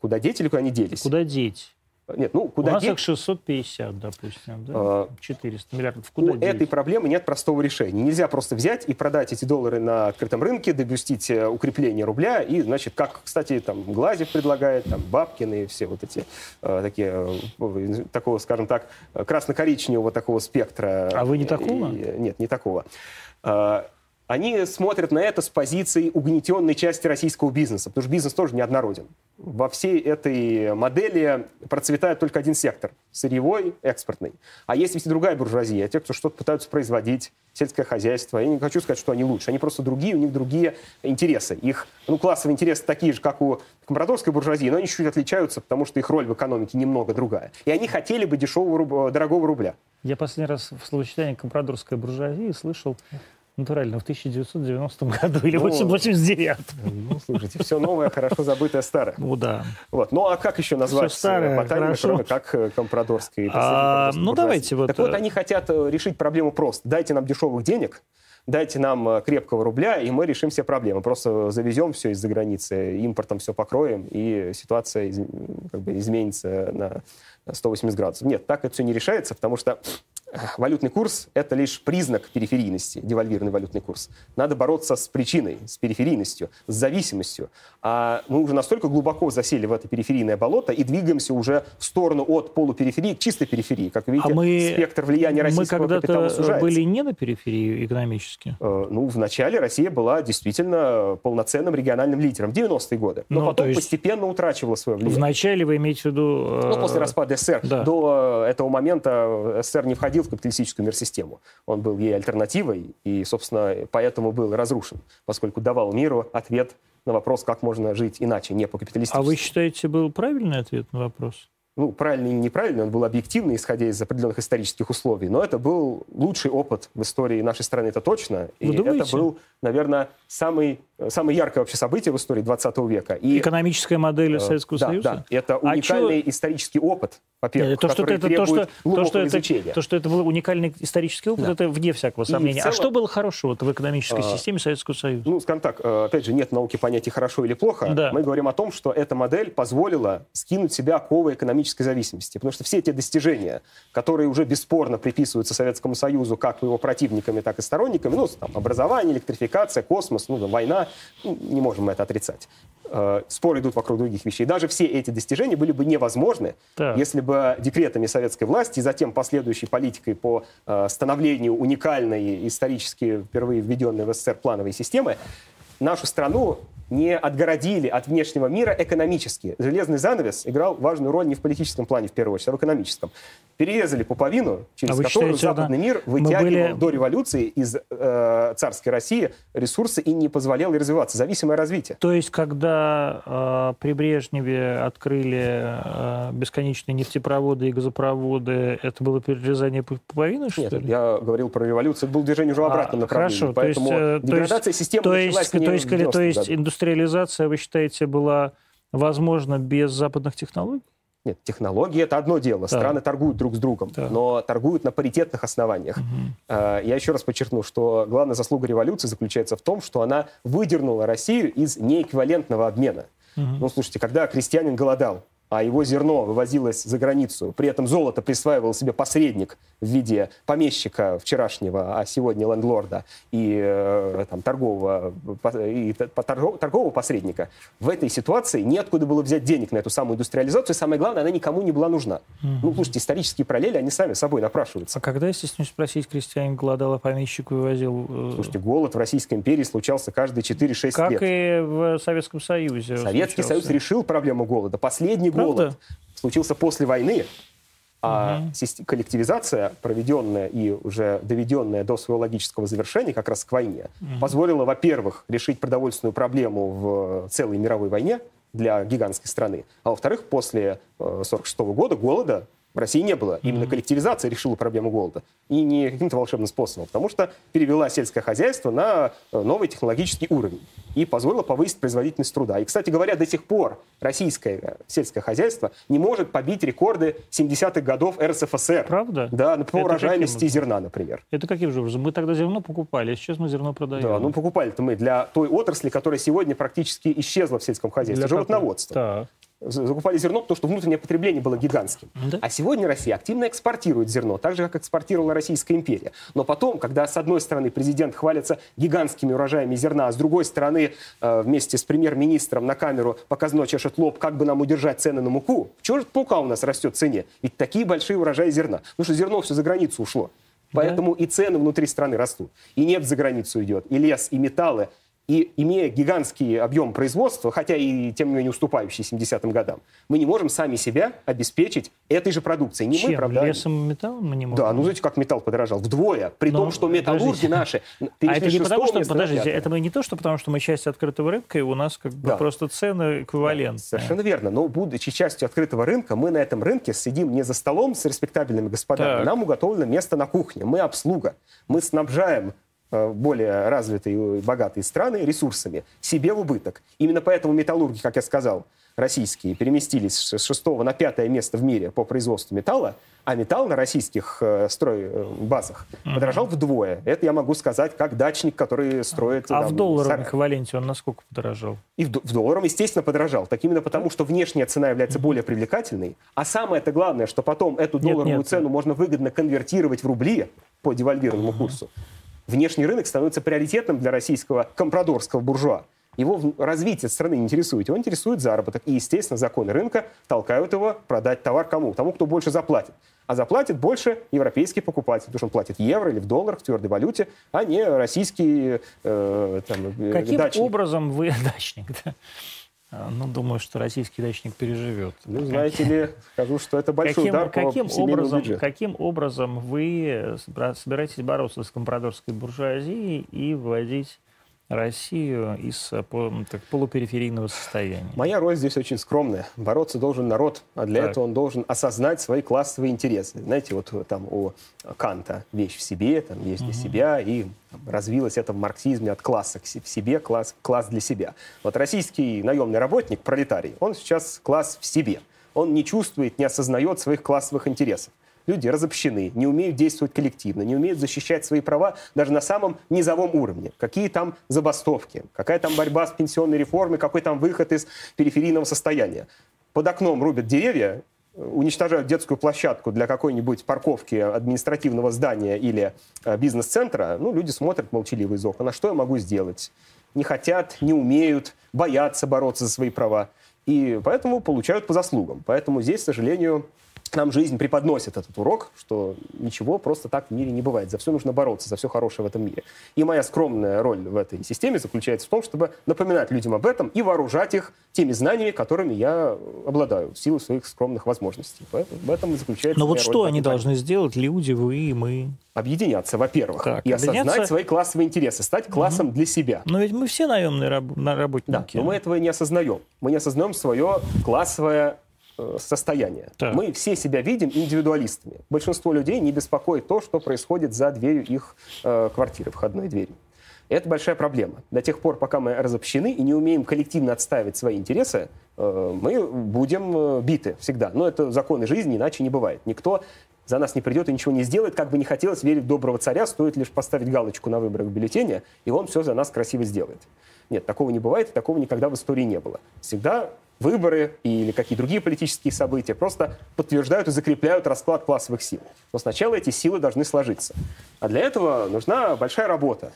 Куда деть или куда они делись? Куда деть? Нет, ну, куда у нас их шестьсот пятьдесят, допустим, да? четыреста миллиардов. Куда У деть? Этой проблемы нет простого решения. Нельзя просто взять и продать эти доллары на открытом рынке, допустить укрепление рубля. И, значит, как, кстати, там Глазев предлагает, там Бабкин и все вот эти э, такие, э, такого, скажем так, красно-коричневого такого спектра. А вы не такого? И, нет, не такого. Они смотрят на это с позиции угнетенной части российского бизнеса, потому что бизнес тоже неоднороден. Во всей этой модели процветает только один сектор – сырьевой, экспортный. А есть ведь и другая буржуазия, те, кто что-то пытаются производить, сельское хозяйство. Я не хочу сказать, что они лучше, они просто другие, у них другие интересы. Их ну, классовые интересы такие же, как у компрадорской буржуазии, но они чуть-чуть отличаются, потому что их роль в экономике немного другая. И они хотели бы дешевого, дорогого рубля. Я последний раз в словосочетании «компрадорская буржуазия» слышал... Натурально, в тысяча девятьсот девяностом году или в ну, восемьсот восемьдесят девятом. Ну, слушайте, все новое, хорошо забытое, старое. Ну, да. Вот. Ну, а как еще назвать ботанику, кроме как компрадорской? А, ну, давайте вот... Так вот, они хотят решить проблему просто. Дайте нам дешевых денег, дайте нам крепкого рубля, и мы решим все проблемы. Просто завезем все из-за границы, импортом все покроем, и ситуация из... как бы изменится на сто восемьдесят градусов. Нет, так это все не решается, потому что... Валютный курс – это лишь признак периферийности, девальвированный валютный курс. Надо бороться с причиной, с периферийностью, с зависимостью. А мы уже настолько глубоко засели в это периферийное болото и двигаемся уже в сторону от полупериферии к чистой периферии. Как видите, а мы, спектр влияния российского капитала сужается. Мы когда-то были не на периферии экономически? Э, ну, вначале Россия была действительно полноценным региональным лидером в девяностые годы. Но ну, потом постепенно утрачивала свое влияние. Вначале вы имеете в виду... Э, ну, после распада эс эс эс эр. Да. До этого момента эс эс эс эр не входил в капиталистическую мир-систему. Он был ей альтернативой и, собственно, поэтому был разрушен, поскольку давал миру ответ на вопрос, как можно жить иначе, не по-капиталистически. А вы считаете, был правильный ответ на вопрос? Ну, правильный и неправильный, он был объективный, исходя из определенных исторических условий, но это был лучший опыт в истории нашей страны, это точно. И это был, наверное, самый, самое яркое вообще событие в истории двадцатого века. И, экономическая модель э, Советского да, Союза? Да, это уникальный а чё... исторический опыт, во-первых, то, который это, требует то, глубокого то, изучения. Это, то, что это был уникальный исторический опыт, да. Это вне всякого сомнения. Целом... А что было хорошего в экономической а... системе Советского Союза? Ну, скажем так, опять же, нет науки понятия «хорошо» или «плохо». Да. Мы говорим о том, что эта модель позволила скинуть себя оковы экономической экономической зависимости. Потому что все те достижения, которые уже бесспорно приписываются Советскому Союзу как его противниками, так и сторонниками, ну, там, образование, электрификация, космос, ну, там, война, ну, не можем мы это отрицать. Споры идут вокруг других вещей. Даже все эти достижения были бы невозможны, да, если бы декретами советской власти и затем последующей политикой по становлению уникальной, исторически впервые введенной в СССР плановой системы, нашу страну не отгородили от внешнего мира экономически. Железный занавес играл важную роль не в политическом плане, в первую очередь, а в экономическом. Перерезали пуповину, через а которую считаете, западный да? мир вытягивал были... до революции из э, царской России ресурсы и не позволял развиваться. Зависимое развитие. То есть, когда э, при Брежневе открыли э, бесконечные нефтепроводы и газопроводы, это было перерезание пуповины, что Нет, ли? я говорил про революцию. Это было движение уже в обратном а, направлении. Хорошо. Поэтому то есть, деградация системы то есть, началась не то есть, в то есть индустриализация, вы считаете, была возможна без западных технологий? Нет, технологии — это одно дело. Страны да. торгуют друг с другом, да. но торгуют на паритетных основаниях. Угу. Я еще раз подчеркну, что главная заслуга революции заключается в том, что она выдернула Россию из неэквивалентного обмена. Угу. Ну, слушайте, когда крестьянин голодал, а его зерно вывозилось за границу, при этом золото присваивал себе посредник в виде помещика вчерашнего, а сегодня лендлорда, и, там, торгового, и торгового посредника, в этой ситуации неоткуда было взять денег на эту самую индустриализацию, и самое главное, она никому не была нужна. Mm-hmm. Ну, слушайте, исторические параллели, они сами собой напрашиваются. А когда, естественно, спросить, крестьянин голодал, а помещик вывозил... Э... Слушайте, голод в Российской империи случался каждые четыре-шесть лет. Как и в Советском Союзе. Советский случался. Союз решил проблему голода. Последний голод Правда? случился после войны, а угу. коллективизация, проведенная и уже доведенная до своего логического завершения как раз к войне, угу. позволила, во-первых, решить продовольственную проблему в целой мировой войне для гигантской страны, а во-вторых, после тысяча девятьсот сорок шестого года голода в России не было. Именно коллективизация решила проблему голода. И не каким-то волшебным способом, потому что перевела сельское хозяйство на новый технологический уровень и позволила повысить производительность труда. И, кстати говоря, до сих пор российское сельское хозяйство не может побить рекорды семидесятых годов эр эс эф эс эр. Правда? Да, по урожайности зерна, например. Это каким же образом? Мы тогда зерно покупали, а сейчас мы зерно продаем. Да, ну покупали-то мы для той отрасли, которая сегодня практически исчезла в сельском хозяйстве. Животноводство. Да. Закупали зерно, потому что внутреннее потребление было гигантским. Да. А сегодня Россия активно экспортирует зерно, так же, как экспортировала Российская империя. Но потом, когда с одной стороны президент хвалится гигантскими урожаями зерна, а с другой стороны вместе с премьер-министром на камеру показно чешет лоб, как бы нам удержать цены на муку, чего же мука у нас растет в цене? Ведь такие большие урожаи зерна. Ну что зерно все за границу ушло. Поэтому да. и цены внутри страны растут. И нефть за границу идет, и лес, и металлы. И имея гигантский объем производства, хотя и тем не менее уступающий семидесятым годам, мы не можем сами себя обеспечить этой же продукцией. Не Чем? Мы, правда, лесом и металлом мы не можем? Да, ну знаете, как металл подорожал. Вдвое. При Но, том, что металлурги подождите. наши... А это не потому, что... Подождите, это не то, что потому, что мы часть открытого рынка, и у нас как бы да. просто цены эквивалентные. Да, совершенно верно. Но будучи частью открытого рынка, мы на этом рынке сидим не за столом с респектабельными господами. Так. Нам уготовлено место на кухне. Мы обслуга. Мы снабжаем более развитые и богатые страны ресурсами, себе в убыток. Именно поэтому металлурги, как я сказал, российские, переместились с шестого на пятое место в мире по производству металла, а металл на российских стройбазах подорожал вдвое. Это я могу сказать как дачник, который строит... А там, в долларовом эквиваленте он насколько подорожал? И в, в долларом, естественно, подорожал. Так именно потому, что внешняя цена является более привлекательной. А самое-то главное, что потом эту долларовую нет, нет, цену нет. можно выгодно конвертировать в рубли по девальвированному курсу. Внешний рынок становится приоритетным для российского компрадорского буржуа. Его развитие страны не интересует, его интересует заработок. И, естественно, законы рынка толкают его продать товар кому? Тому, кто больше заплатит. А заплатит больше европейский покупатель, потому что он платит в евро или в долларах, в твердой валюте, а не российский э, там, Каким дачник. образом вы дачник? Да? Ну, думаю, что российский дачник переживет. Ну, знаете ли, скажу, что это большой каким, удар по каким образом, каким образом вы собираетесь бороться с компрадорской буржуазией и вводить Россию из так, полупериферийного состояния? Моя роль здесь очень скромная. Бороться должен народ, а для так. этого он должен осознать свои классовые интересы. Знаете, вот там у Канта «Вещь в себе», там «Вещь для угу. себя» и... Развилось это в марксизме от класса к себе, класс, класс для себя. Вот российский наемный работник, пролетарий, он сейчас класс в себе. Он не чувствует, не осознает своих классовых интересов. Люди разобщены, не умеют действовать коллективно, не умеют защищать свои права даже на самом низовом уровне. Какие там забастовки, какая там борьба с пенсионной реформой, какой там выход из периферийного состояния. Под окном рубят деревья, уничтожают детскую площадку для какой-нибудь парковки административного здания или бизнес-центра, ну, люди смотрят молчаливо из окна. А что я могу сделать? Не хотят, не умеют, боятся бороться за свои права. И поэтому получают по заслугам. Поэтому здесь, к сожалению, нам жизнь преподносит этот урок, что ничего просто так в мире не бывает. За все нужно бороться, за все хорошее в этом мире. И моя скромная роль в этой системе заключается в том, чтобы напоминать людям об этом и вооружать их теми знаниями, которыми я обладаю, в силу своих скромных возможностей. Поэтому в этом и заключается моя роль. Но вот что они должны сделать, люди, вы и мы? Объединяться, во-первых, так, и объединяться... осознать свои классовые интересы, стать классом угу. для себя. Но ведь мы все наемные раб... на работники. Да, но мы этого не осознаем. Мы не осознаем свое классовое состояние. Так. Мы все себя видим индивидуалистами. Большинство людей не беспокоит то, что происходит за дверью их э, квартиры, входной двери. Это большая проблема. До тех пор, пока мы разобщены и не умеем коллективно отстаивать свои интересы, э, мы будем э, биты всегда. Но это законы жизни, иначе не бывает. Никто за нас не придет и ничего не сделает. Как бы не хотелось верить в доброго царя, стоит лишь поставить галочку на выборах бюллетеня, и он все за нас красиво сделает. Нет, такого не бывает, и такого никогда в истории не было. Всегда выборы или какие другие политические события просто подтверждают и закрепляют расклад классовых сил. Но сначала эти силы должны сложиться. А для этого нужна большая работа.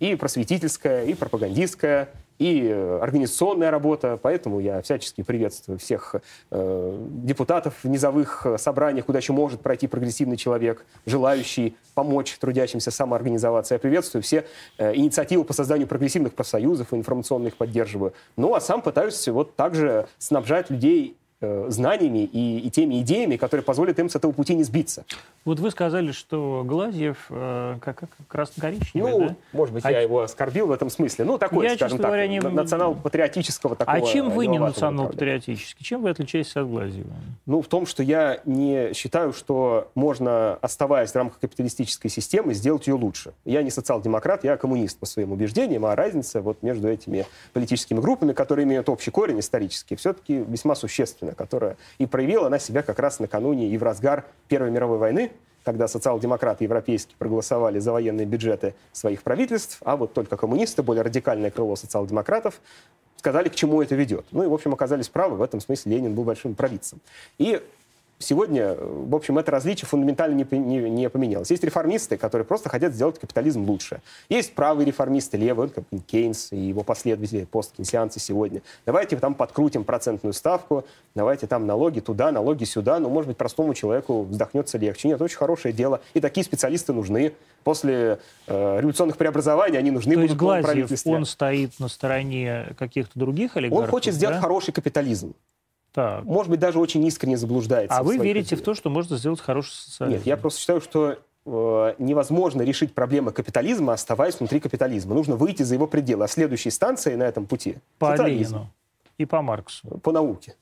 И просветительская, и пропагандистская, и организационная работа. Поэтому я всячески приветствую всех э, депутатов в низовых собраниях, куда еще может пройти прогрессивный человек, желающий помочь трудящимся самоорганизоваться. Я приветствую все э, инициативы по созданию прогрессивных профсоюзов, информационно их поддерживаю. Ну, а сам пытаюсь вот также снабжать людей э, знаниями и, и теми идеями, которые позволят им с этого пути не сбиться. Вот вы сказали, что Глазьев э, как, как красно-коричневый, ну, да? Может быть, а... я его оскорбил в этом смысле. Ну, такой, я, скажем так, говоря, не... национал-патриотического такого. А чем вы не национал-патриотический? Чем вы отличаетесь от Глазьева? Ну, в том, что я не считаю, что можно, оставаясь в рамках капиталистической системы, сделать ее лучше. Я не социал-демократ, я коммунист по своим убеждениям, а разница вот между этими политическими группами, которые имеют общий корень исторический, все-таки весьма существенна, которая и проявила она себя как раз накануне и в разгар Первой мировой войны, когда социал-демократы европейские проголосовали за военные бюджеты своих правительств, а вот только коммунисты, более радикальное крыло социал-демократов, сказали, к чему это ведет. Ну и, в общем, оказались правы, в этом смысле Ленин был большим провидцем. И сегодня, в общем, это различие фундаментально не, не, не поменялось. Есть реформисты, которые просто хотят сделать капитализм лучше. Есть правые реформисты, левые, как Кейнс и его последователи, посткейнсианцы сегодня. Давайте там подкрутим процентную ставку, давайте там налоги туда, налоги сюда. Ну, может быть, простому человеку вздохнется легче. Нет, очень хорошее дело. И такие специалисты нужны. После э, революционных преобразований они нужны будут в правительстве. То есть Глазьев, он стоит на стороне каких-то других олигархов? Он хочет сделать, да, хороший капитализм. Так. Может быть, даже очень искренне заблуждается. А вы верите в то, что можно сделать хороший социализм? Нет, я просто считаю, что э, невозможно решить проблемы капитализма, оставаясь внутри капитализма. Нужно выйти за его пределы. А следующей станцией на этом пути по Ленину и по Марксу. По науке.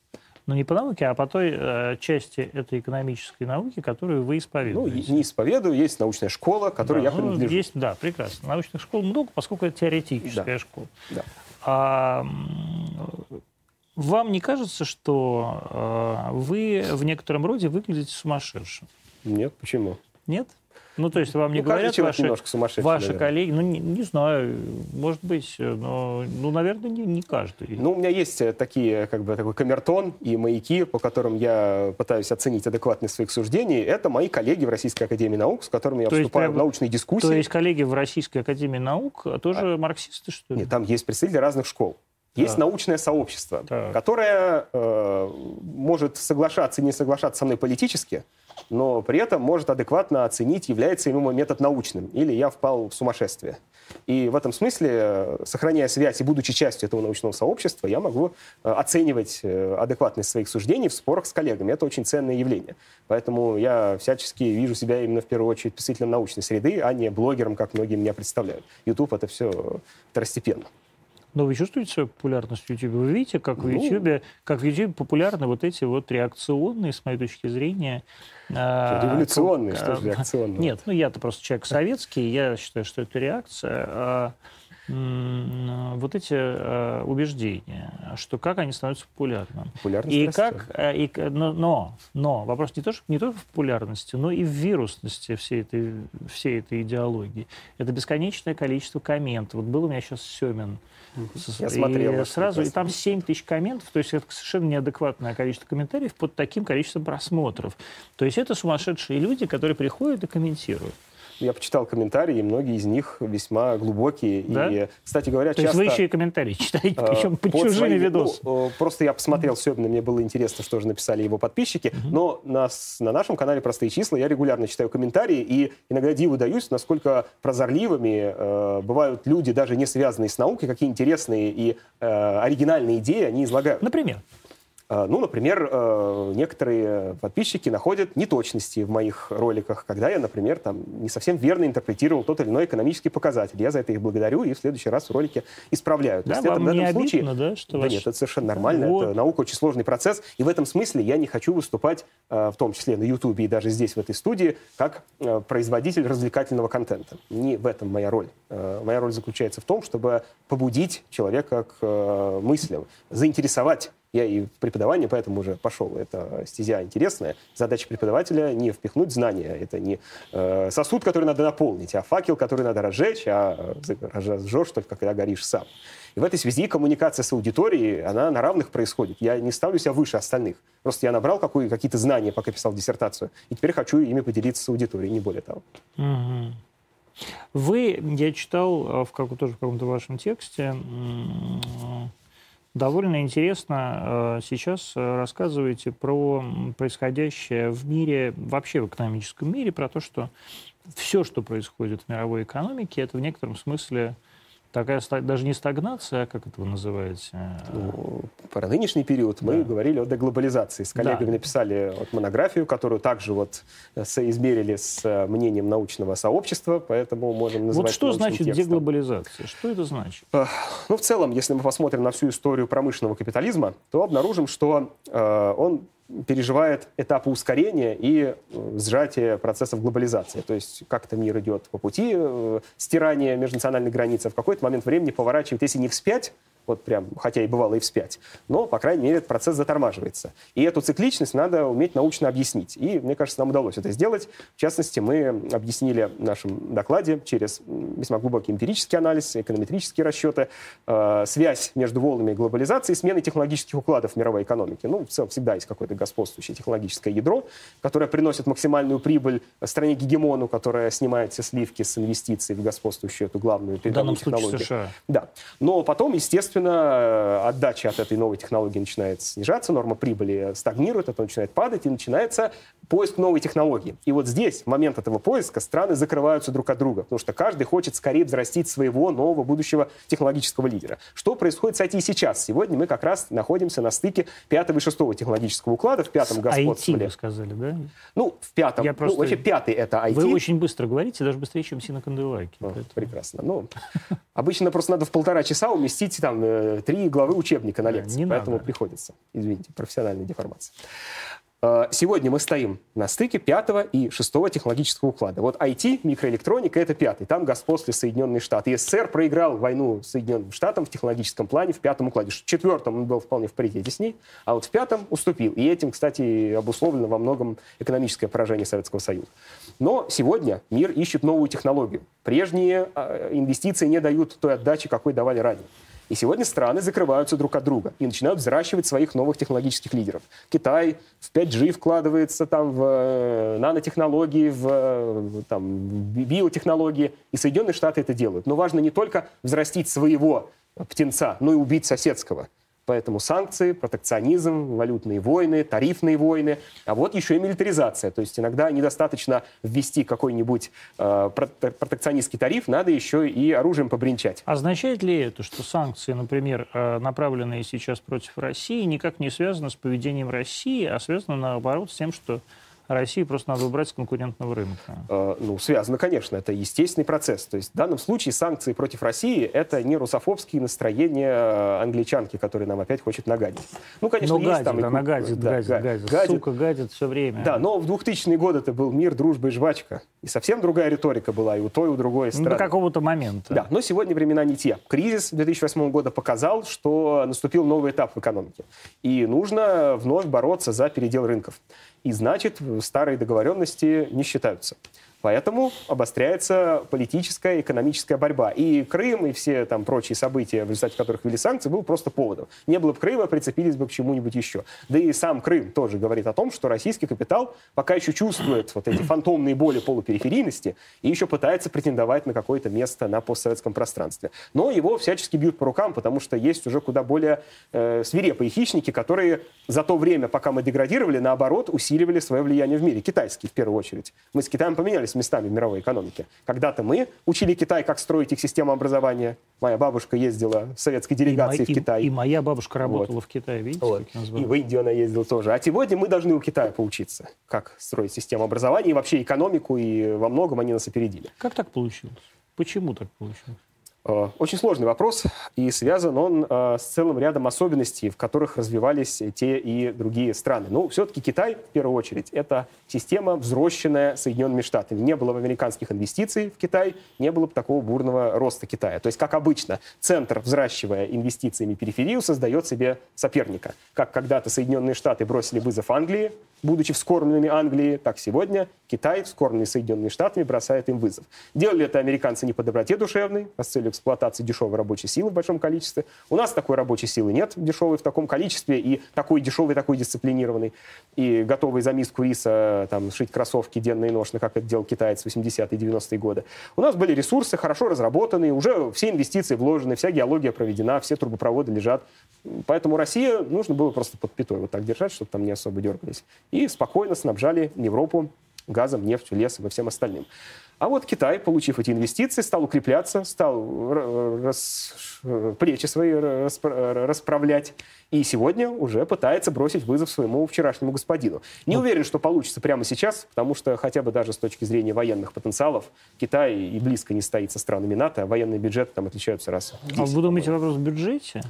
Ну, не по науке, а по той э, части этой экономической науки, которую вы исповедуете. Ну, не исповедую. Есть научная школа, которой да, я ну, принадлежу. Есть, да, прекрасно. Научных школ много, поскольку это теоретическая да. школа. Да. А, Вам не кажется, что э, вы в некотором роде выглядите сумасшедшим? Нет, почему? Нет? Ну, то есть вам не ну, говорят ваши, ваши коллеги? Ну, не, не знаю, может быть, но, ну, наверное, не, не каждый. Ну, у меня есть такие, как бы, такой камертон и маяки, по которым я пытаюсь оценить адекватность своих суждений. Это мои коллеги в Российской академии наук, с которыми я то вступаю есть, в научные дискуссии. То есть коллеги в Российской академии наук тоже а... марксисты, что ли? Нет, там есть представители разных школ. Есть да. научное сообщество, да. которое э, может соглашаться и не соглашаться со мной политически, но при этом может адекватно оценить, является ли мой метод научным, или я впал в сумасшествие. И в этом смысле, сохраняя связь и будучи частью этого научного сообщества, я могу оценивать адекватность своих суждений в спорах с коллегами. Это очень ценное явление. Поэтому я всячески вижу себя именно в первую очередь представителем научной среды, а не блогером, как многие меня представляют. YouTube — это все второстепенно. Но вы чувствуете свою популярность в YouTube? Вы видите, как в YouTube, как в YouTube популярны вот эти вот реакционные, с моей точки зрения... Революционные, а, что же реакционные? Нет, ну я-то просто человек советский, я считаю, что это реакция. А, вот эти убеждения, что как они становятся популярными. И как, и, но, но вопрос не, то, что, не только в популярности, но и в вирусности всей этой, всей этой идеологии. Это бесконечное количество комментов. Вот был у меня сейчас Семин. Я и смотрел. Сразу, и там семь тысяч комментов, то есть это совершенно неадекватное количество комментариев под таким количеством просмотров. То есть это сумасшедшие люди, которые приходят и комментируют. Я почитал комментарии, и многие из них весьма глубокие. Да? И, кстати говоря, то часто... То есть вы еще и комментарии читаете, причем под чужими видосами. Ну, просто я посмотрел Семина, мне было интересно, что же написали его подписчики. Uh-huh. Но нас, на нашем канале «Простые числа» я регулярно читаю комментарии, и иногда диву даюсь, насколько прозорливыми э, бывают люди, даже не связанные с наукой, какие интересные и э, оригинальные идеи они излагают. Например? Ну, например, некоторые подписчики находят неточности в моих роликах, когда я, например, там, не совсем верно интерпретировал тот или иной экономический показатель. Я за это их благодарю и в следующий раз в ролике исправляю. Да, вам не обидно, да? Да нет, это совершенно нормально. Вот. Это наука, очень сложный процесс. И в этом смысле я не хочу выступать, в том числе на Ютубе и даже здесь, в этой студии, как производитель развлекательного контента. Не в этом моя роль. Моя роль заключается в том, чтобы побудить человека к мыслям, заинтересовать. Я и в преподавание поэтому уже пошел. Это стезя интересная. Задача преподавателя не впихнуть знания. Это не э, сосуд, который надо наполнить, а факел, который надо разжечь, а разжешь только, когда горишь сам. И в этой связи коммуникация с аудиторией, она на равных происходит. Я не ставлю себя выше остальных. Просто я набрал какую, какие-то знания, пока писал диссертацию, и теперь хочу ими поделиться с аудиторией, не более того. Mm-hmm. Вы, я читал в, как, тоже в каком-то вашем тексте... Довольно интересно сейчас рассказываете про происходящее в мире, вообще в экономическом мире, про то, что все, что происходит в мировой экономике, это в некотором смысле такая даже не стагнация, а как это вы называете? Ну, про нынешний период мы да. говорили о деглобализации. С коллегами да. написали вот монографию, которую также вот соизмерили с мнением научного сообщества, поэтому можем назвать. Вот что значит текстом. Деглобализация? Что это значит? Ну, в целом, если мы посмотрим на всю историю промышленного капитализма, то обнаружим, что э, он... переживает этапы ускорения и сжатия процессов глобализации. То есть как-то мир идет по пути э, стирания межнациональных границ, а в какой-то момент времени поворачивает, если не вспять, вот прям, хотя и бывало и вспять, но, по крайней мере, этот процесс затормаживается. И эту цикличность надо уметь научно объяснить. И, мне кажется, нам удалось это сделать. В частности, мы объяснили в нашем докладе через весьма глубокий эмпирический анализ, эконометрические расчеты, э, связь между волнами глобализации и смены технологических укладов в мировой экономике. Ну, в целом, всегда есть какое-то господствующее технологическое ядро, которое приносит максимальную прибыль стране-гегемону, которая снимает все сливки с инвестиций в господствующую эту главную передовую технологию. В данном случае США. Да. Но потом, естественно, отдача от этой новой технологии начинает снижаться, норма прибыли стагнирует, это начинает падать, и начинается поиск новой технологии. И вот здесь, в момент этого поиска, страны закрываются друг от друга, потому что каждый хочет скорее взрастить своего нового будущего технологического лидера. Что происходит, кстати, и сейчас? Сегодня мы как раз находимся на стыке пятого и шестого технологического уклада, в пятом господствовали... ай ти, вы сказали, да? Ну, в пятом. Я просто... Ну, вообще, пятый — это ай ти. Вы очень быстро говорите, даже быстрее, чем Сина Канделаки. Ну, поэтому... Прекрасно. Ну, обычно просто надо в полтора часа уместить там три главы учебника на лекции, не поэтому надо. Приходится. Извините, профессиональная деформация. Сегодня мы стоим на стыке пятого и шестого технологического уклада. Вот ай ти, микроэлектроника — это пятый. Там господствовали Соединенные Штаты. СССР проиграл войну Соединенным Штатам в технологическом плане в пятом укладе. В четвертом он был вполне в паритете с ней, а вот в пятом уступил. И этим, кстати, обусловлено во многом экономическое поражение Советского Союза. Но сегодня мир ищет новую технологию. Прежние инвестиции не дают той отдачи, какой давали ранее. И сегодня страны закрываются друг от друга и начинают взращивать своих новых технологических лидеров. Китай в пять джи вкладывается там, в нанотехнологии, в там, биотехнологии. И Соединенные Штаты это делают. Но важно не только взрастить своего птенца, но и убить соседского. Поэтому санкции, протекционизм, валютные войны, тарифные войны. А вот еще и милитаризация. То есть иногда недостаточно ввести какой-нибудь э, протекционистский тариф, надо еще и оружием побренчать. Означает ли это, что санкции, например, направленные сейчас против России, никак не связаны с поведением России, а связаны, наоборот, с тем, что России просто надо убрать с конкурентного рынка? Ну, связано, конечно, это естественный процесс. То есть в данном случае санкции против России – это не русофобские настроения англичанки, которые нам опять хочет нагадить. Ну, конечно, но есть гадит, там... Да, и... она гадит, да, гадит, гадит, гадит, сука гадит все время. Да, но в двухтысячные годы это был мир, дружба и жвачка. И совсем другая риторика была и у той, и у другой страны. Ну, до какого-то момента. Да, но сегодня времена не те. Кризис две тысячи восьмого года показал, что наступил новый этап в экономике. И нужно вновь бороться за передел рынков. И значит, старые договоренности не считаются. Поэтому обостряется политическая и экономическая борьба. И Крым, и все там прочие события, в результате которых ввели санкции, был просто поводом. Не было бы Крыма, прицепились бы к чему-нибудь еще. Да и сам Крым тоже говорит о том, что российский капитал пока еще чувствует вот эти фантомные боли полупериферийности и еще пытается претендовать на какое-то место на постсоветском пространстве. Но его всячески бьют по рукам, потому что есть уже куда более э, свирепые хищники, которые за то время, пока мы деградировали, наоборот, усиливали свое влияние в мире. Китайские, в первую очередь. Мы с Китаем поменялись местами в мировой экономике. Когда-то мы учили Китай, как строить их систему образования. Моя бабушка ездила в советской делегации и в и, Китай. И моя бабушка работала вот. в Китае, видите? Вот. И в Индию она ездила тоже. А сегодня мы должны у Китая поучиться, как строить систему образования и вообще экономику, и во многом они нас опередили. Как так получилось? Почему так получилось? Очень сложный вопрос, и связан он э, с целым рядом особенностей, в которых развивались те и другие страны. Но все-таки Китай, в первую очередь, это система, взросшенная Соединенными Штатами. Не было бы американских инвестиций в Китай, не было бы такого бурного роста Китая. То есть, как обычно, центр, взращивая инвестициями периферию, создает себе соперника. Как когда-то Соединенные Штаты бросили вызов Англии, будучи вскормленными Англией, так сегодня Китай, вскормленный Соединенными Штатами, бросает им вызов. Делали это американцы не по доброте душевной, а с целью эксплуатации дешевой рабочей силы в большом количестве. У нас такой рабочей силы нет, дешевой в таком количестве, и такой дешевый, такой дисциплинированный, и готовый за миску риса там, шить кроссовки денно и ношно, как это делал китаец в восьмидесятые и девяностые годы. У нас были ресурсы, хорошо разработанные, уже все инвестиции вложены, вся геология проведена, все трубопроводы лежат. Поэтому Россия нужно было просто под пятой вот так держать, чтобы там не особо дергались. И спокойно снабжали Европу газом, нефтью, лесом и всем остальным. А вот Китай, получив эти инвестиции, стал укрепляться, стал рас... плечи свои распро... расправлять. И сегодня уже пытается бросить вызов своему вчерашнему господину. Не уверен, что получится прямо сейчас, потому что хотя бы даже с точки зрения военных потенциалов Китай и близко не стоит со странами НАТО, а военные бюджеты там отличаются раз в десять. А вы думаете, вопрос в бюджете?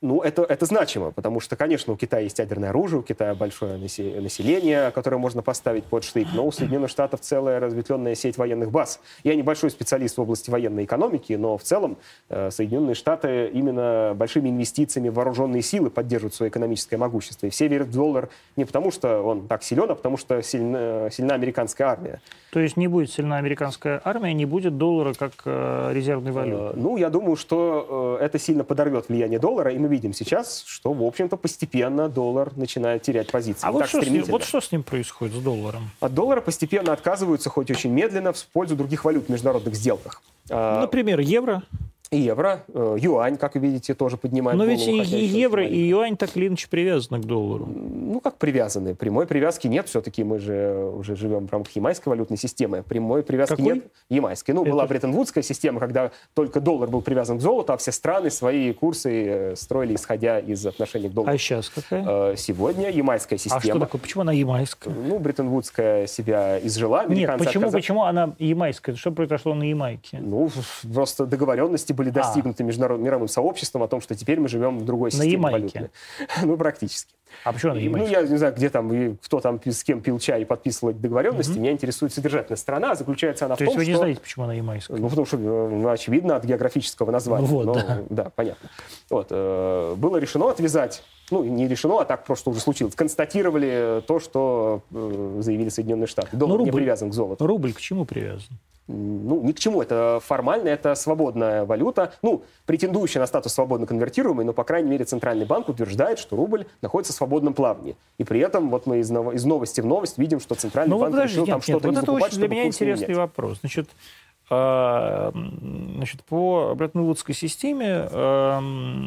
Ну, это, это значимо, потому что, конечно, у Китая есть ядерное оружие, у Китая большое население, которое можно поставить под штык, но у Соединенных Штатов целая разветвленная сеть военных баз. Я небольшой специалист в области военной экономики, но в целом Соединенные Штаты именно большими инвестициями в вооруженные силы поддерживают свое экономическое могущество. И все верят в доллар не потому, что он так силен, а потому что сильна, сильна американская армия. То есть не будет сильна американская армия, не будет доллара как э, резервной валюты? Э, ну, я думаю, что э, это сильно подорвет влияние доллара, и мы видим сейчас, что, в общем-то, постепенно доллар начинает терять позиции. А вот, так что с ним, вот что с ним происходит, с долларом? От доллара постепенно отказываются, хоть очень медленно, в пользу других валют в международных сделках. Например, евро? Евро, юань, как вы видите, тоже поднимает Но голову, ведь и евро, и юань так или иначе привязаны к доллару. Ну, как привязаны? Прямой привязки нет. Все-таки мы же уже живем в рамках ямайской валютной системы. Прямой привязки Какой? нет. Ямайской. Ну, Это... была бреттон-вудская система, когда только доллар был привязан к золоту, а все страны свои курсы строили, исходя из отношений к доллару. А сейчас какая? Сегодня ямайская система. А что такое? Почему она ямайская? Ну, бреттон-вудская себя изжила. Нет, почему, отказали... почему она ямайская? Что произошло на Ямайке? Ну, просто договоренности были достигнуты а. международным мировым сообществом о том, что теперь мы живем в другой системе валютной. Ну, практически. А почему на Ямайке? Ну, я не знаю, где там, кто там с кем пил чай и подписывал эти договоренности. Mm-hmm. Меня интересует содержательная сторона. Заключается она То в том, что... То есть вы не что... знаете, почему она ямайская? Ну, потому что, ну, очевидно, от географического названия. Ну, вот, Но, да. да. понятно. Вот. Э, было решено отвязать, ну, не решено, а так просто уже случилось. Констатировали то, что э, заявили Соединенные Штаты. Доллар не привязан к золоту. Рубль к чему привязан? Ну, ни к чему. Это формально, это свободная валюта. Ну, претендующая на статус свободно конвертируемой, но, по крайней мере, Центральный банк утверждает, что рубль находится в свободном плавании. И при этом вот мы из, ново из новости в новость видим, что Центральный ну, банк подожди, решил нет, там что-то вот не покупать, чтобы курс не менять. Вот это очень для меня интересный вопрос. Значит, Значит, по бреттон-вудской системе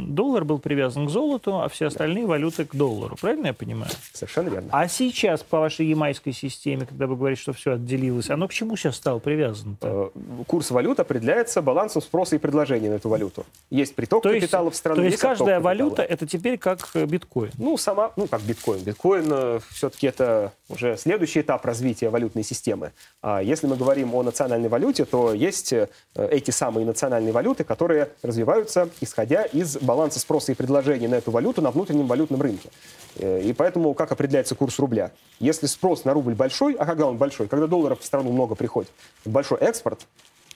доллар был привязан к золоту, а все остальные валюты к доллару. Правильно я понимаю? Совершенно верно. А сейчас, по вашей ямайской системе, когда вы говорите, что все отделилось, оно к чему сейчас стало привязано-то? Курс валют определяется балансом спроса и предложения на эту валюту. Есть приток то капитала есть, в страну. То есть, есть каждая валюта это теперь как биткоин? Ну, сама, ну, как биткоин. Биткоин все-таки это уже следующий этап развития валютной системы. А если мы говорим о национальной валюте, то есть эти самые национальные валюты, которые развиваются, исходя из баланса спроса и предложения на эту валюту на внутреннем валютном рынке. И поэтому как определяется курс рубля? Если спрос на рубль большой, а когда он большой? Когда долларов в страну много приходит. Большой экспорт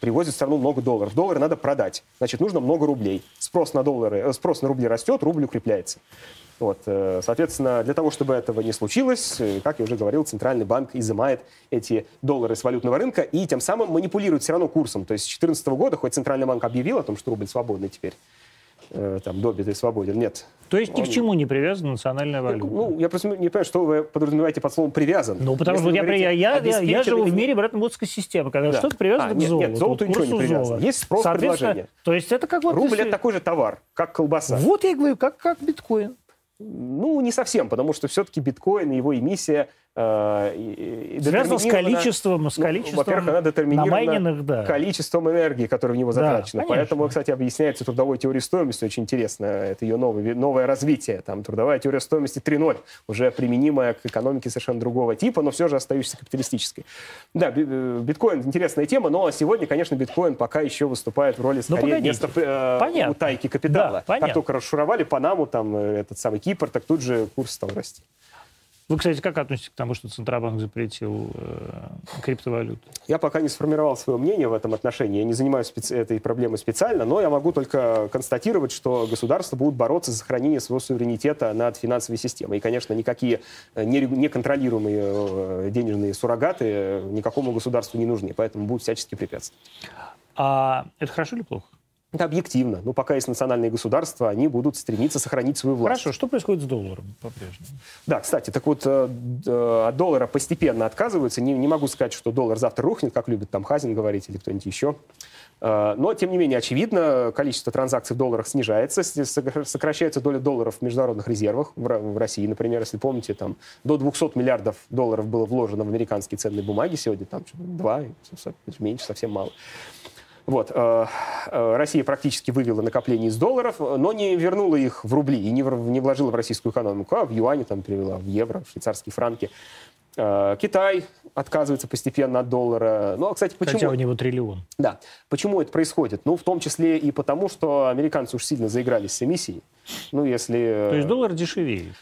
привозит в страну много долларов. Доллары надо продать, значит, нужно много рублей. Спрос на, доллары, спрос на рубли растет, рубль укрепляется. Вот, соответственно, для того, чтобы этого не случилось, как я уже говорил, Центральный банк изымает эти доллары с валютного рынка и тем самым манипулирует все равно курсом. То есть с две тысячи четырнадцатого года, хоть Центральный банк объявил о том, что рубль свободный теперь, э, там, добит и свободен, нет. То есть он... ни к чему не привязана национальная валюта? Ну, я просто не понимаю, что вы подразумеваете под словом «привязан». Ну, потому что я, говорите, я, я, я живу в мире бреттон-вудской системы, когда да. что-то привязано а, к нет, золоту. Нет, золоту ничего не привязано. Золота. Есть спрос предложения. То есть это как вот... Рубль если... – это такой же товар, как колбаса. Вот я говорю, как, как биткоин. Ну, не совсем, потому что все-таки биткоин, его эмиссия... Э, связано с количеством, с количеством ну, во-первых, она детерминирована да. количеством энергии, которая в него затрачена. Да, поэтому, кстати, объясняется трудовой теорией стоимости, очень интересно, это ее новое, новое развитие. Там трудовая теория стоимости три ноль, уже применимая к экономике совершенно другого типа, но все же остающейся капиталистической. Да, биткоин – интересная тема, но сегодня, конечно, биткоин пока еще выступает в роли скорее места э, утайки капитала. Да, как только расшуровали Панаму, там, этот самый Кипр, так тут же курс стал расти. Вы, кстати, как относитесь к тому, что Центробанк запретил э, криптовалюту? Я пока не сформировал свое мнение в этом отношении. Я не занимаюсь специ- этой проблемой специально, но я могу только констатировать, что государства будут бороться за сохранение своего суверенитета над финансовой системой. И, конечно, никакие неконтролируемые денежные суррогаты никакому государству не нужны, поэтому будут всячески препятствовать. А это хорошо или плохо? Это объективно. Но пока есть национальные государства, они будут стремиться сохранить свою власть. Хорошо. Что происходит с долларом по-прежнему? Да, кстати, так вот, от доллара постепенно отказываются. Не, не могу сказать, что доллар завтра рухнет, как любит там Хазин говорить или кто-нибудь еще. Но, тем не менее, очевидно, количество транзакций в долларах снижается, сокращается доля долларов в международных резервах в России. Например, если помните, там до двухсот миллиардов долларов было вложено в американские ценные бумаги. Сегодня там два, меньше, совсем мало. Вот. Россия практически вывела накопление из долларов, но не вернула их в рубли и не вложила в российскую экономику, а в юани там перевела, в евро, в швейцарские франки. Китай отказывается постепенно от доллара. Ну, кстати, почему... Хотя у него триллион. Да. Почему это происходит? Ну, в том числе и потому, что американцы уж сильно заигрались с эмиссией. Ну, если... То есть доллар дешевеет?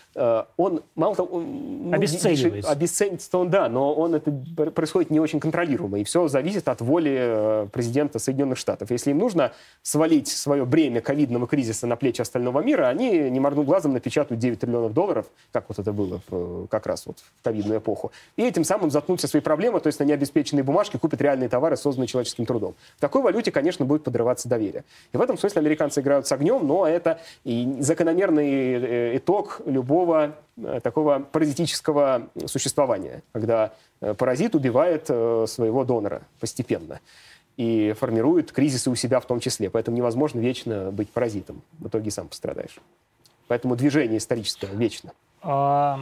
Он, мало того... Он, ну, обесценивается. Обесценивается он, да, но он это происходит не очень контролируемо. И все зависит от воли президента Соединенных Штатов. Если им нужно свалить свое бремя ковидного кризиса на плечи остального мира, они, не моргнув глазом, напечатают девять триллионов долларов, как вот это было в, как раз вот в ковидную эпоху. И этим самым заткнут все свои проблемы, то есть на необеспеченные бумажки купят реальные товары, созданные человеческим трудом. В такой валюте, конечно, будет подрываться доверие. И в этом смысле американцы играют с огнем, но это и закономерный итог любого такого паразитического существования, когда паразит убивает своего донора постепенно и формирует кризисы у себя в том числе. Поэтому невозможно вечно быть паразитом. В итоге сам пострадаешь. Поэтому движение историческое вечно. А,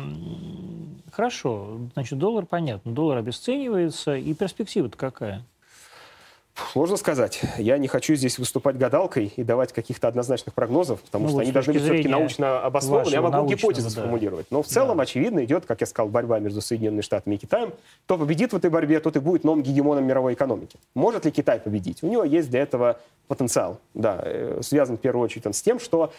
хорошо. Значит, доллар, понятно. Доллар обесценивается. И перспектива-то какая? Сложно сказать. Я не хочу здесь выступать гадалкой и давать каких-то однозначных прогнозов, потому ну, что вот они должны быть все-таки научно обоснованы. Я могу гипотезы да. сформулировать. Но в целом, да. очевидно, идет, как я сказал, борьба между Соединенными Штатами и Китаем. Кто победит в этой борьбе, тот и будет новым гегемоном мировой экономики. Может ли Китай победить? У него есть для этого потенциал. Да, связан в первую очередь он с тем, что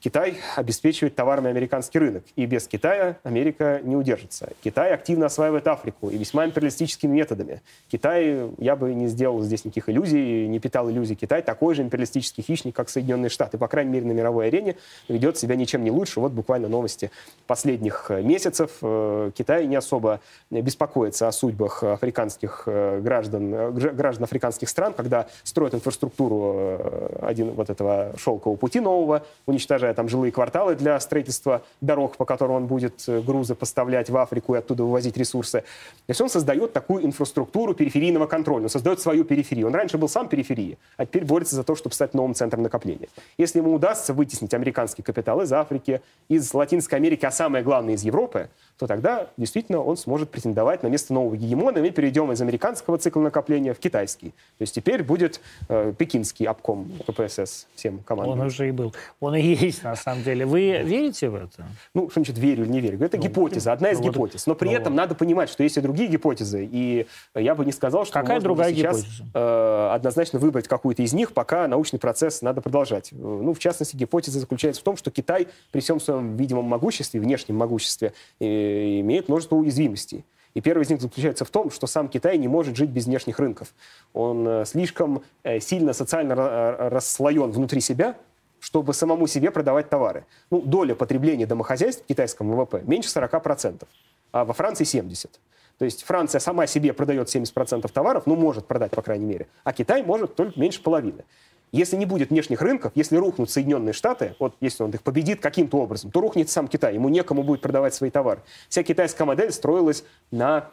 Китай обеспечивает товарный американский рынок, и без Китая Америка не удержится. Китай активно осваивает Африку, и весьма империалистическими методами. Китай, я бы не сделал здесь никаких иллюзий, не питал иллюзий. Китай такой же империалистический хищник, как Соединенные Штаты. По крайней мере, на мировой арене ведет себя ничем не лучше. Вот буквально новости последних месяцев. Китай не особо беспокоится о судьбах африканских граждан, граждан африканских стран, когда строят инфраструктуру один, вот этого шелкового пути нового, уничтожают там жилые кварталы для строительства дорог, по которым он будет грузы поставлять в Африку и оттуда вывозить ресурсы. То есть он создает такую инфраструктуру периферийного контроля, он создает свою периферию. Он раньше был сам периферии, а теперь борется за то, чтобы стать новым центром накопления. Если ему удастся вытеснить американский капитал из Африки, из Латинской Америки, а самое главное, из Европы, то тогда действительно он сможет претендовать на место нового гегемона. Мы перейдем из американского цикла накопления в китайский. То есть теперь будет э, пекинский обком КПСС всем командам. Он уже и был. Он и есть, на самом деле. Вы верите в это? Ну, что значит верю или не верю? Это ну, гипотеза, одна ну, из гипотез. Но при ну, этом вот. надо понимать, что есть и другие гипотезы. И я бы не сказал, что Какая другая сейчас гипотеза? Э, однозначно выбрать какую-то из них, пока научный процесс надо продолжать. Ну, в частности, гипотеза заключается в том, что Китай при всем своем видимом могуществе, внешнем могуществе, э, имеет множество уязвимостей. И первый из них заключается в том, что сам Китай не может жить без внешних рынков. Он слишком сильно социально расслоен внутри себя, чтобы самому себе продавать товары. Ну, доля потребления домохозяйств в китайском ВВП меньше сорока процентов, а во Франции семьдесят процентов. То есть Франция сама себе продает семьдесят процентов товаров, ну, может продать, по крайней мере, а Китай может только меньше половины. Если не будет внешних рынков, если рухнут Соединенные Штаты, вот если он их победит каким-то образом, то рухнет сам Китай, ему некому будет продавать свои товары. Вся китайская модель строилась на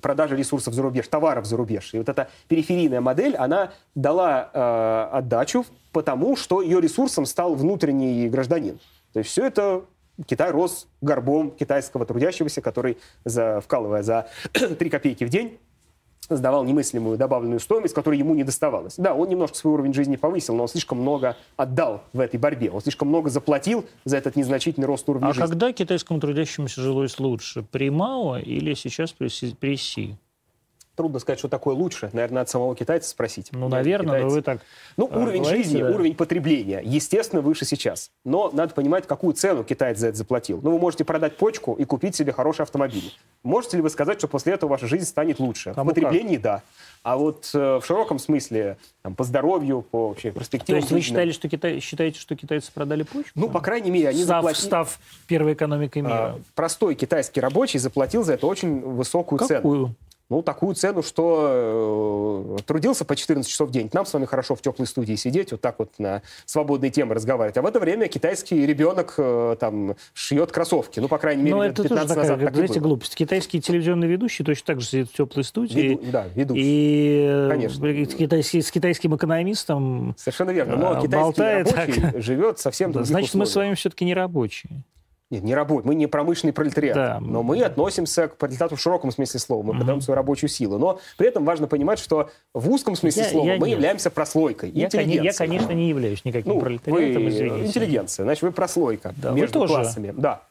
продаже ресурсов за рубеж, товаров за рубеж. И вот эта периферийная модель, она дала э, отдачу, потому что ее ресурсом стал внутренний гражданин. То есть все это... Китай рос горбом китайского трудящегося, который, за, вкалывая за три копейки в день, сдавал немыслимую добавленную стоимость, которая ему не доставалась. Да, он немножко свой уровень жизни повысил, но он слишком много отдал в этой борьбе. Он слишком много заплатил за этот незначительный рост уровня а жизни. А когда китайскому трудящемуся жилось лучше? При Мао или сейчас при Си? Трудно сказать, что такое лучше. Наверное, от самого китайца спросить. Ну, Нет, наверное, китайцы. вы так Ну, уровень говорите, жизни, да? уровень потребления, естественно, выше сейчас. Но надо понимать, какую цену китаец за это заплатил. Ну, вы можете продать почку и купить себе хороший автомобиль. Можете ли вы сказать, что после этого ваша жизнь станет лучше? Кому в потреблении, как? да. А вот э, в широком смысле, там, по здоровью, по вообще перспективам... То есть вы считали, что Китай, считаете, что китайцы продали почку? Ну, по крайней мере, они став, заплатили... Став первой экономикой мира. А, простой китайский рабочий заплатил за это очень высокую Какую? цену. Какую? Ну, такую цену, что э, трудился по четырнадцать часов в день. Нам с вами хорошо в теплой студии сидеть, вот так вот на свободные темы разговаривать. А в это время китайский ребенок э, там шьет кроссовки. Ну, по крайней мере, лет пятнадцать назад так и было. Глупость. Китайские телевизионные ведущие точно так же сидят в теплой студии. Веду, да, ведущие. И Конечно. Китайский, с китайским экономистом Совершенно верно. Но а, китайский рабочий так. живет совсем да, других Значит, условиях. Мы с вами все-таки не рабочие. Нет, не рабочий, мы не промышленный пролетариат, да, но мы да. относимся к пролетариату в широком смысле слова, мы продаем mm-hmm. свою рабочую силу. Но при этом важно понимать, что в узком смысле я, слова я мы не... являемся прослойкой. Я, я, конечно, не являюсь никаким ну, пролетариатом. Вы интеллигенция, значит, вы прослойка да, между вы классами. Да.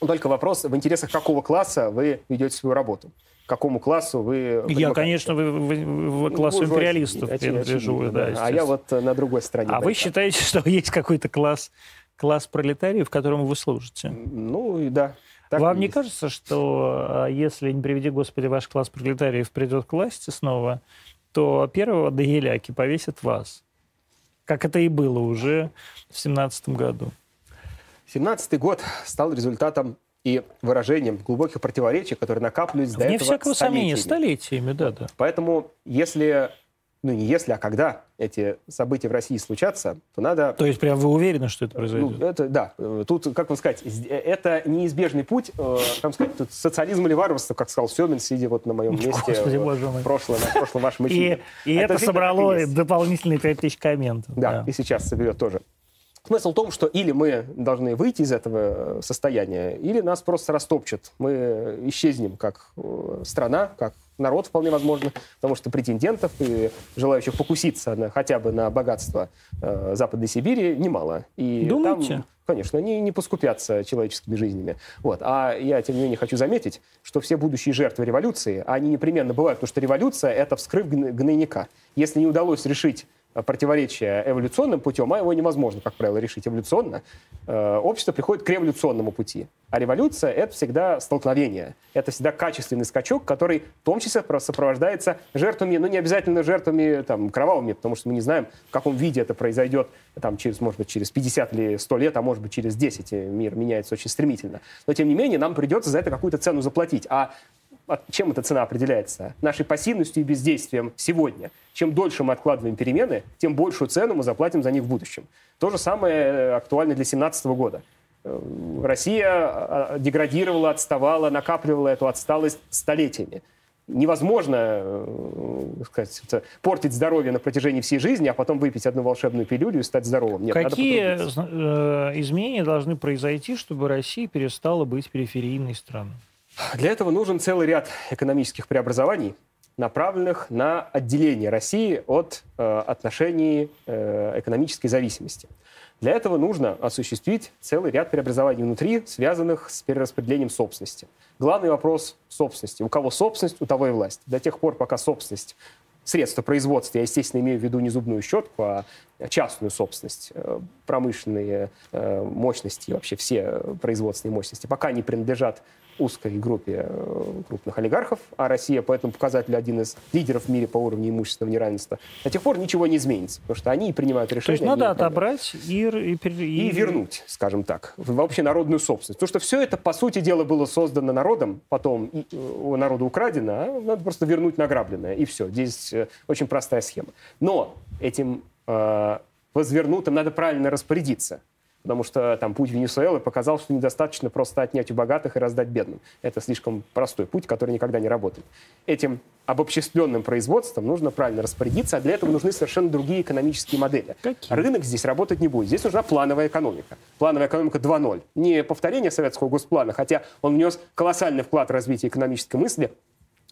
Только вопрос, в интересах какого класса вы ведете свою работу? К какому классу вы... Я, конечно, вы, вы, вы классу ну, империалистов принадлежу. Да, да, а я вот на другой стороне. А да, вы да. считаете, что есть какой-то класс... Класс пролетариев, которому вы служите. Ну, и да. Вам не кажется, что если, не приведи Господи, ваш класс пролетариев придет к власти снова, то первого до еляки повесят вас? Как это и было уже в семнадцатом году. семнадцатый год стал результатом и выражением глубоких противоречий, которые накапливались до этого столетиями. Вне всякого сомнения, столетиями, да-да. Поэтому, если... Ну, не если, а когда эти события в России случатся, то надо... То есть, прям вы уверены, что это произойдет? Ну, это, да. Тут, как вам сказать, это неизбежный путь. Э, там сказать, тут социализм или варварство, как сказал Семин, сидя вот на моем месте. Господи, боже мой. В прошлом, на прошлом вашем эфире. И, и это, это собрало дополнительные пять тысяч комментов. Да, да, и сейчас соберет тоже. Смысл в том, что или мы должны выйти из этого состояния, или нас просто растопчут. Мы исчезнем как страна, как народ, вполне возможно, потому что претендентов и желающих покуситься на, хотя бы на богатство э, Западной Сибири немало. И Думаете? Там, конечно, они не поскупятся человеческими жизнями. Вот. А я, тем не менее, хочу заметить, что все будущие жертвы революции, они непременно бывают, потому что революция — это вскрыв гнойника. Если не удалось решить противоречие эволюционным путем, а его невозможно, как правило, решить эволюционно, э, общество приходит к революционному пути. А революция — это всегда столкновение. Это всегда качественный скачок, который в том числе сопровождается жертвами, ну, не обязательно жертвами там, кровавыми, потому что мы не знаем, в каком виде это произойдет, там, через, может быть, через пятьдесят или сто лет, а может быть, через десять. Мир меняется очень стремительно. Но, тем не менее, нам придется за это какую-то цену заплатить. А чем эта цена определяется? Нашей пассивностью и бездействием сегодня. Чем дольше мы откладываем перемены, тем большую цену мы заплатим за них в будущем. То же самое актуально для две тысячи семнадцатого года. Россия деградировала, отставала, накапливала эту отсталость столетиями. Невозможно, так сказать, портить здоровье на протяжении всей жизни, а потом выпить одну волшебную пилюлю и стать здоровым. Нет, какие изменения должны произойти, чтобы Россия перестала быть периферийной страной? Для этого нужен целый ряд экономических преобразований, направленных на отделение России от э, отношений э, экономической зависимости. Для этого нужно осуществить целый ряд преобразований внутри, связанных с перераспределением собственности. Главный вопрос собственности. У кого собственность, у того и власть. До тех пор, пока собственность, средства производства, я, естественно, имею в виду не зубную щетку, а частную собственность, промышленные мощности, вообще все производственные мощности, пока не принадлежат узкой группе крупных олигархов, а Россия по этому показателю один из лидеров в мире по уровню имущественного неравенства, до тех пор ничего не изменится, потому что они принимают решения. То есть надо отобрать и... и вернуть, скажем так, вообще народную собственность. Потому что все это, по сути дела, было создано народом, потом у народа украдено, а надо просто вернуть награбленное, и все. Здесь очень простая схема. Но этим э, возвернутым надо правильно распорядиться. Потому что там путь Венесуэлы показал, что недостаточно просто отнять у богатых и раздать бедным. Это слишком простой путь, который никогда не работает. Этим обобществленным производством нужно правильно распорядиться, а для этого нужны совершенно другие экономические модели. Какие? Рынок здесь работать не будет. Здесь нужна плановая экономика. Плановая экономика два ноль. Не повторение советского госплана, хотя он внес колоссальный вклад в развитие экономической мысли.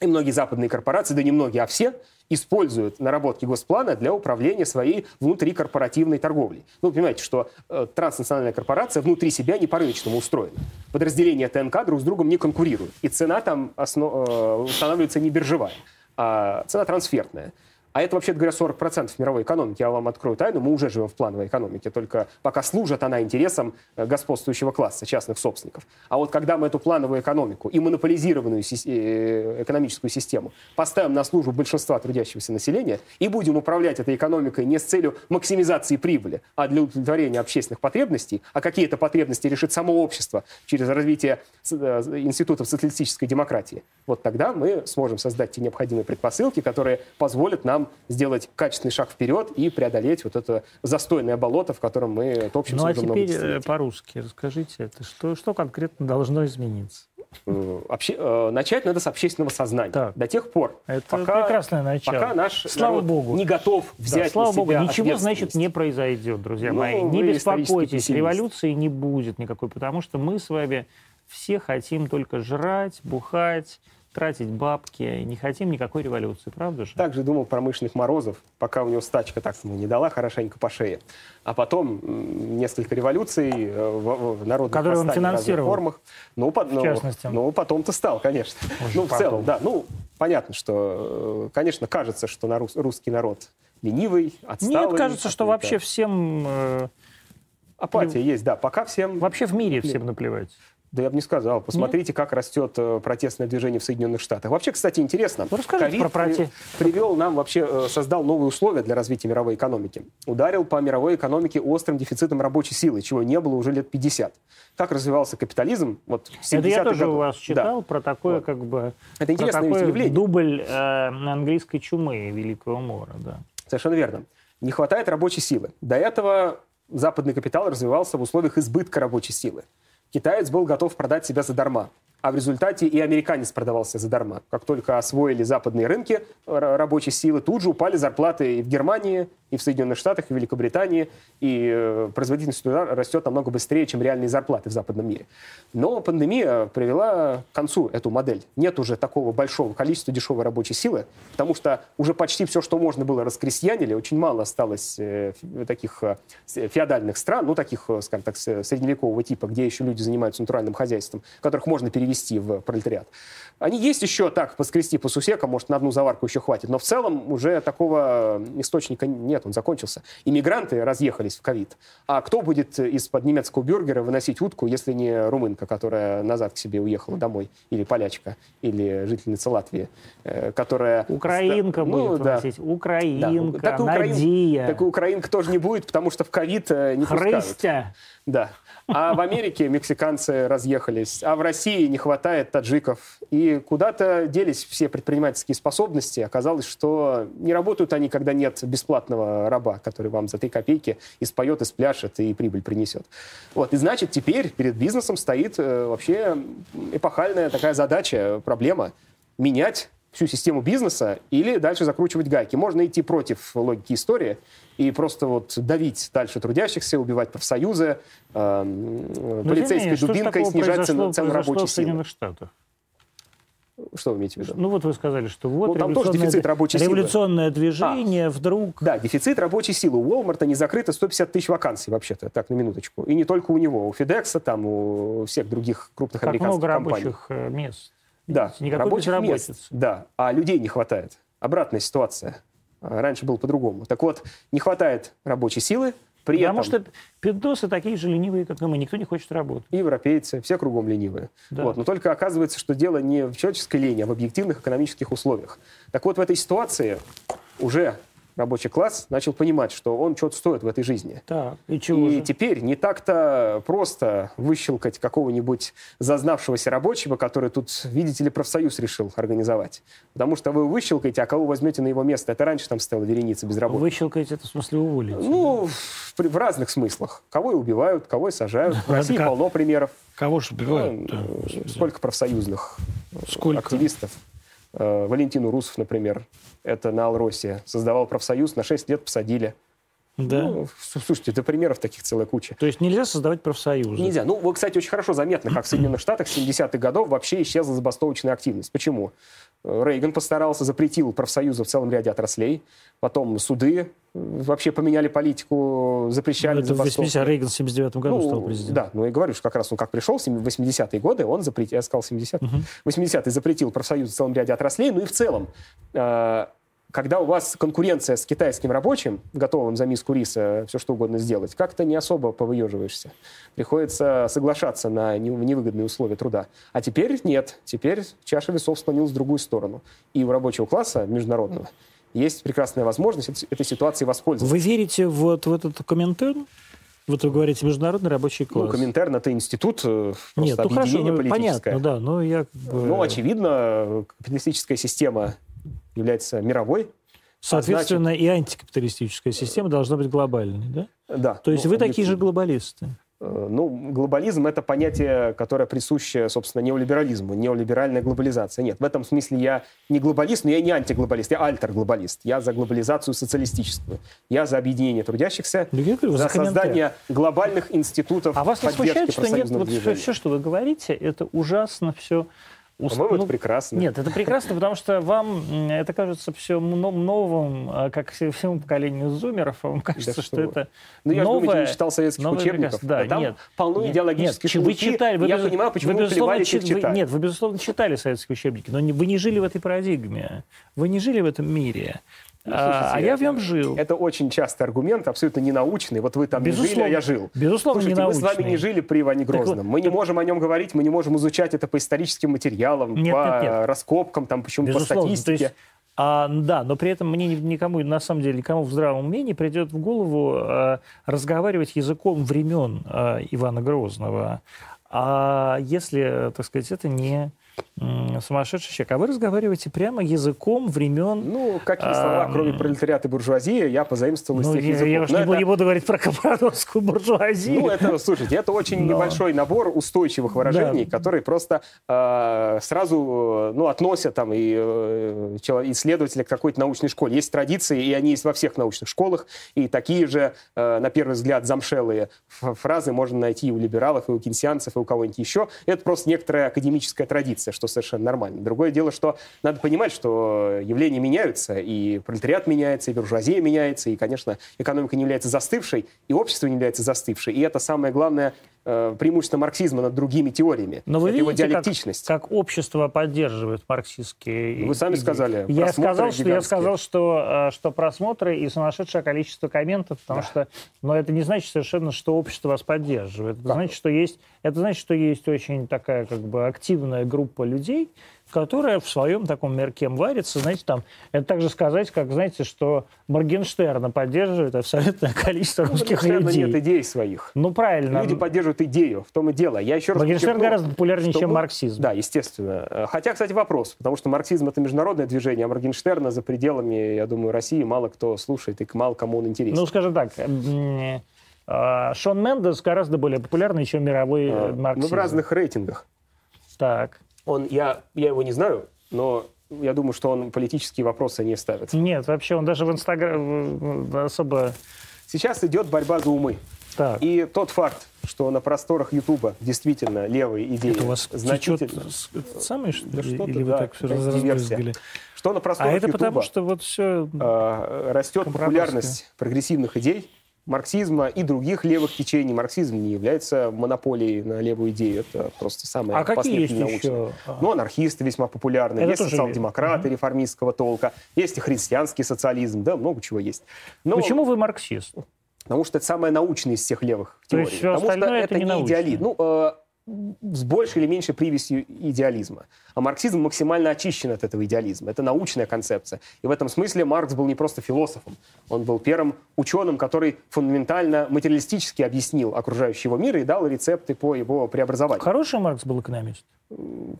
И многие западные корпорации, да не многие, а все, используют наработки госплана для управления своей внутрикорпоративной торговлей. Ну, понимаете, что э, транснациональная корпорация внутри себя не по-рыночному устроена. Подразделения ТНК друг с другом не конкурируют. И цена там основ... э, устанавливается не биржевая, а цена трансферная. А это, вообще-то говоря, сорок процентов мировой экономики. Я вам открою тайну, мы уже живем в плановой экономике, только пока служит она интересам господствующего класса, частных собственников. А вот когда мы эту плановую экономику и монополизированную экономическую систему поставим на службу большинства трудящегося населения и будем управлять этой экономикой не с целью максимизации прибыли, а для удовлетворения общественных потребностей, а какие-то потребности решит само общество через развитие институтов социалистической демократии, вот тогда мы сможем создать те необходимые предпосылки, которые позволят нам сделать качественный шаг вперед и преодолеть вот это застойное болото, в котором мы топчемся. Ну а теперь по-русски расскажите, это что, что конкретно должно измениться? Обще... Начать надо с общественного сознания. Так. До тех пор, это пока, прекрасное начало. Пока наш слава народ Богу. не готов взять да, слава на себя Богу, ничего, значит, не произойдет, друзья ну, мои. Не беспокойтесь, революции не будет никакой, потому что мы с вами все хотим только жрать, бухать, тратить бабки, не хотим никакой революции, правда же? Также думал промышленных Морозов, пока у него стачка так ему не дала хорошенько по шее. А потом несколько революций в, в народных восстаниях, реформах. Ну, по, ну, в частности. Ну, потом-то стал, конечно. Может, ну, в потом. целом, да. Ну, понятно, что, конечно, кажется, что на рус, русский народ ленивый, отсталый. Нет, кажется, что вообще всем... Э, апатия ну, есть, да, пока всем... Вообще в мире нет. всем наплевать. Да я бы не сказал. Посмотрите, Нет. как растет протестное движение в Соединенных Штатах. Вообще, кстати, интересно. Ну, расскажите про протест. Привел нам вообще, создал новые условия для развития мировой экономики. Ударил по мировой экономике острым дефицитом рабочей силы, чего не было уже лет пятьдесят. Как развивался капитализм? Вот в семидесятых Это я тоже годов. у вас читал да. про такое, вот. как бы... Это интересное явление. Дубль э, английской чумы Великого мора, да. Совершенно верно. Не хватает рабочей силы. До этого западный капитал развивался в условиях избытка рабочей силы. Китаец был готов продать себя задарма, а в результате и американец продавался задарма. Как только освоили западные рынки рабочей силы, тут же упали зарплаты и в Германии, и в Соединенных Штатах, и в Великобритании, и производительность труда растет намного быстрее, чем реальные зарплаты в западном мире. Но пандемия привела к концу эту модель. Нет уже такого большого количества дешевой рабочей силы, потому что уже почти все, что можно было, раскрестьянили, очень мало осталось таких феодальных стран, ну, таких, скажем так, средневекового типа, где еще люди занимаются натуральным хозяйством, которых можно перевести в пролетариат. Они есть еще так, поскрести по сусекам, может, на одну заварку еще хватит, но в целом уже такого источника нет. Он закончился. Иммигранты разъехались в ковид. А кто будет из-под немецкого бюргера выносить утку, если не румынка, которая назад к себе уехала домой, или полячка, или жительница Латвии, которая... Украинка ну, будет да. выносить. Украинка, да. так Надия. Так и украинка тоже не будет, потому что в ковид не пускают. Хрыстя. Да. А в Америке мексиканцы разъехались, а в России не, хватает таджиков. И куда-то делись все предпринимательские способности. Оказалось, что не работают они, когда нет бесплатного раба, который вам за три копейки и споет, и спляшет, и прибыль принесет. Вот. И значит, теперь перед бизнесом стоит э, вообще эпохальная такая задача, проблема – менять всю систему бизнеса или дальше закручивать гайки. Можно идти против логики истории и просто вот давить дальше трудящихся, убивать профсоюзы, э, полицейской дубинкой, снижать цену рабочей силы. В Соединенных Штатах? Что вы имеете в виду? Ну вот вы сказали, что вот ну, там революционное, тоже дефицит рабочей революционное силы. движение а, вдруг... Да, дефицит рабочей силы. У Уолмарта не закрыто сто пятьдесят тысяч вакансий вообще-то, так, на минуточку. И не только у него, у Федекса, там, у всех других крупных как американских много компаний. Рабочих мест. Да, рабочих мест, да, а людей не хватает. Обратная ситуация. Раньше было по-другому. Так вот, не хватает рабочей силы, при Потому этом... что пиндосы такие же ленивые, как и мы. Никто не хочет работать. И европейцы, все кругом ленивые. Да. Вот. Но только оказывается, что дело не в человеческой лени, а в объективных экономических условиях. Так вот, в этой ситуации уже рабочий класс начал понимать, что он что-то стоит в этой жизни. Так, и чего и теперь не так-то просто выщелкать какого-нибудь зазнавшегося рабочего, который тут, видите ли, профсоюз решил организовать. Потому что вы выщелкаете, а кого возьмете на его место? Это раньше там стояла вереница безработных. Выщелкаете, это в смысле уволить? Ну, да. в, в разных смыслах. Кого и убивают, кого и сажают. В России полно примеров. Кого же убивают? Сколько профсоюзных активистов? Валентину Русов, например, это на Алросе, создавал профсоюз, на шесть лет посадили. Да. Ну, слушайте, до примеров таких целая куча. То есть нельзя создавать профсоюзы? Нельзя. Ну, вы, кстати, очень хорошо заметно, как в Соединенных Штатах семидесятых годов вообще исчезла забастовочная активность. Почему? Рейган постарался, запретил профсоюзы в целом ряде отраслей. Потом суды вообще поменяли политику, запрещали ну, забастовки. Рейган в семьдесят девятом году ну, стал президентом. Да, ну и говорю, что как раз он как пришел в восьмидесятые годы, он запретил, я сказал семидесятые, угу. восьмидесятые запретил профсоюзы в целом ряде отраслей, ну и в целом... Э Когда у вас конкуренция с китайским рабочим, готовым за миску риса все что угодно сделать, как-то не особо повыеживаешься. Приходится соглашаться на невыгодные условия труда. А теперь нет. Теперь чаша весов склонилась в другую сторону. И у рабочего класса международного есть прекрасная возможность этой ситуации воспользоваться. Вы верите вот в этот Коминтерн? Вот вы говорите, международный рабочий класс. Ну, Коминтерн — это институт, просто нет, объединение ну, политическое. Понятно, да, но я... Ну, очевидно, капиталистическая система является мировой. Соответственно, а значит... и антикапиталистическая система должна быть глобальной, да? Да. То есть ну, вы такие же глобалисты? Ну, глобализм — это понятие, которое присуще, собственно, неолиберализму, неолиберальная глобализация. Нет, в этом смысле я не глобалист, но я не антиглобалист, я альтерглобалист. Я за глобализацию социалистическую. Я за объединение трудящихся, я говорю, за, за создание глобальных институтов. А вас не смущает, что нет, вот все, все, что вы говорите, это ужасно все... Уст... По-моему, ну, это прекрасно. Нет, это прекрасно, потому что вам это кажется все новым, как всему поколению зумеров, вам кажется, да, что, что это ну, я новое. Я же не читал советских учебников, да, там нет, полно нет, идеологических шелухи, я без... понимаю, почему вы плевали, чит... вы... Нет, вы, безусловно, читали советские учебники, но не... вы не жили в этой парадигме, вы не жили в этом мире. Ну, слушайте, а я в нем жил. Это очень частый аргумент, абсолютно ненаучный. Вот вы там безусловно, не жили, а я жил. Безусловно, слушайте, ненаучный. Мы с вами не жили при Иване Грозном. Так, мы так... не можем о нем говорить, мы не можем изучать это по историческим материалам, нет, по нет, нет. раскопкам, там, почему безусловно, по статистике. То есть, а, да, но при этом мне никому, на самом деле, никому в здравом уме не придет в голову а, разговаривать языком времен а, Ивана Грозного. А если, так сказать, это не... сумасшедший человек. А вы разговариваете прямо языком времен... Ну, какие слова, а, кроме пролетариата и буржуазии, я позаимствовал ну, из тех я, языков. Я уж не, это... не буду говорить про капрадовскую буржуазию. Ну, это, слушайте, это очень Но... небольшой набор устойчивых выражений, да. которые просто э, сразу ну, относят там, и, э, исследователя к какой-то научной школе. Есть традиции, и они есть во всех научных школах, и такие же, э, на первый взгляд, замшелые фразы можно найти и у либералов, и у кейнсианцев, и у кого-нибудь еще. Это просто некоторая академическая традиция, что совершенно нормально. Другое дело, что надо понимать, что явления меняются, и пролетариат меняется, и буржуазия меняется, и, конечно, экономика не является застывшей, и общество не является застывшей. И это самое главное э, преимущество марксизма над другими теориями. Но вы это видите, его диалектичность. Как, как общество поддерживает марксистские... Вы сами идеи. сказали. Я сказал, что, я сказал, что, что просмотры и сумасшедшее количество комментов, потому да. что... Но это не значит совершенно, что общество вас поддерживает. Это значит, что есть, это значит, что есть очень такая как бы активная группа людей, которая в своем таком мерке варится, знаете, там, это также сказать, как, знаете, что Моргенштерна поддерживает абсолютное количество русских людей. У Моргенштерна нет идей своих. Ну, правильно. Люди поддерживают идею, в том и дело. Я еще раз Моргенштерн подчеркну, гораздо популярнее, что, чем марксизм. Да, естественно. Хотя, кстати, вопрос, потому что марксизм — это международное движение, а Моргенштерна за пределами, я думаю, России мало кто слушает и мало кому он интересен. Ну, скажем так, Шон Мендес гораздо более популярный, чем мировой а, марксизм. Ну, в разных рейтингах. Так. Он, я, я его не знаю, но я думаю, что он политические вопросы не ставит. Нет, вообще он даже в Инстаграм особо... Сейчас идет борьба за умы. Так. И тот факт, что на просторах Ютуба действительно левые идеи... Это у вас значительно... самое, что да, что-то, или вы да, так все разрезали? Что на просторах а это Ютуба потому, что вот все... растет популярность прогрессивных идей, марксизма и других левых течений. Марксизм не является монополией на левую идею. Это просто самое а последнее научное. Ну, анархисты весьма популярны. Это есть социал-демократы есть. реформистского толка. Есть и христианский социализм. Да, много чего есть. Но... Почему вы марксист? Потому что это самое научное из всех левых теорий. Потому что это, это не идеализм. Ну, э, с большей или меньшей привязью идеализма. А марксизм максимально очищен от этого идеализма. Это научная концепция. И в этом смысле Маркс был не просто философом. Он был первым ученым, который фундаментально материалистически объяснил окружающий его мир и дал рецепты по его преобразованию. Хороший Маркс был экономист?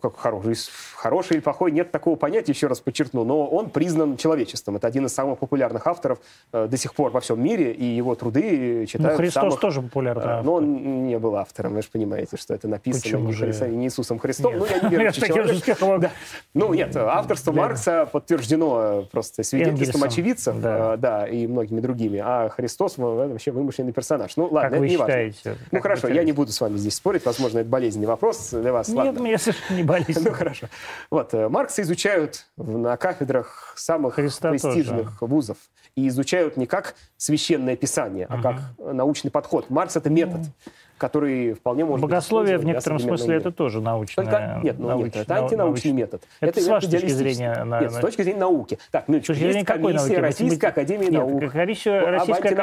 Как хороший, хороший или плохой, нет такого понятия, еще раз подчеркну, но он признан человечеством. Это один из самых популярных авторов э, до сих пор во всем мире, и его труды читают... Ну, Христос самых, тоже популярный э, автор. Но он не был автором, вы же понимаете, что это написано не, Хри... не Иисусом Христом. Нет. Ну, я не верующий человек. Да. Ну, нет, авторство Ленин. Маркса подтверждено просто свидетельством Энгельсом. очевидцев, да. Э, да, и многими другими, а Христос вообще вымышленный персонаж. Ну, ладно, как это не считаете, важно. Ну, хорошо, я не буду с вами здесь спорить, возможно, это болезненный вопрос для вас. Нет, ладно. Я совершенно не болезнь. Ну, хорошо. Вот, Маркса изучают на кафедрах самых Христа престижных тоже. вузов. И изучают не как священное писание, а угу. как научный подход. Маркс — это метод, который вполне может Богословие быть... Богословие в некотором смысле — это тоже научное. Только... Нет, ну, науч... нет, это антинаучный науч... метод. Это, это с вашей точки зрения... На... Нет, с точки зрения науки. Так, ну, с точки зрения какой науки? Российской Академии Наук. Нет, комиссия Российской,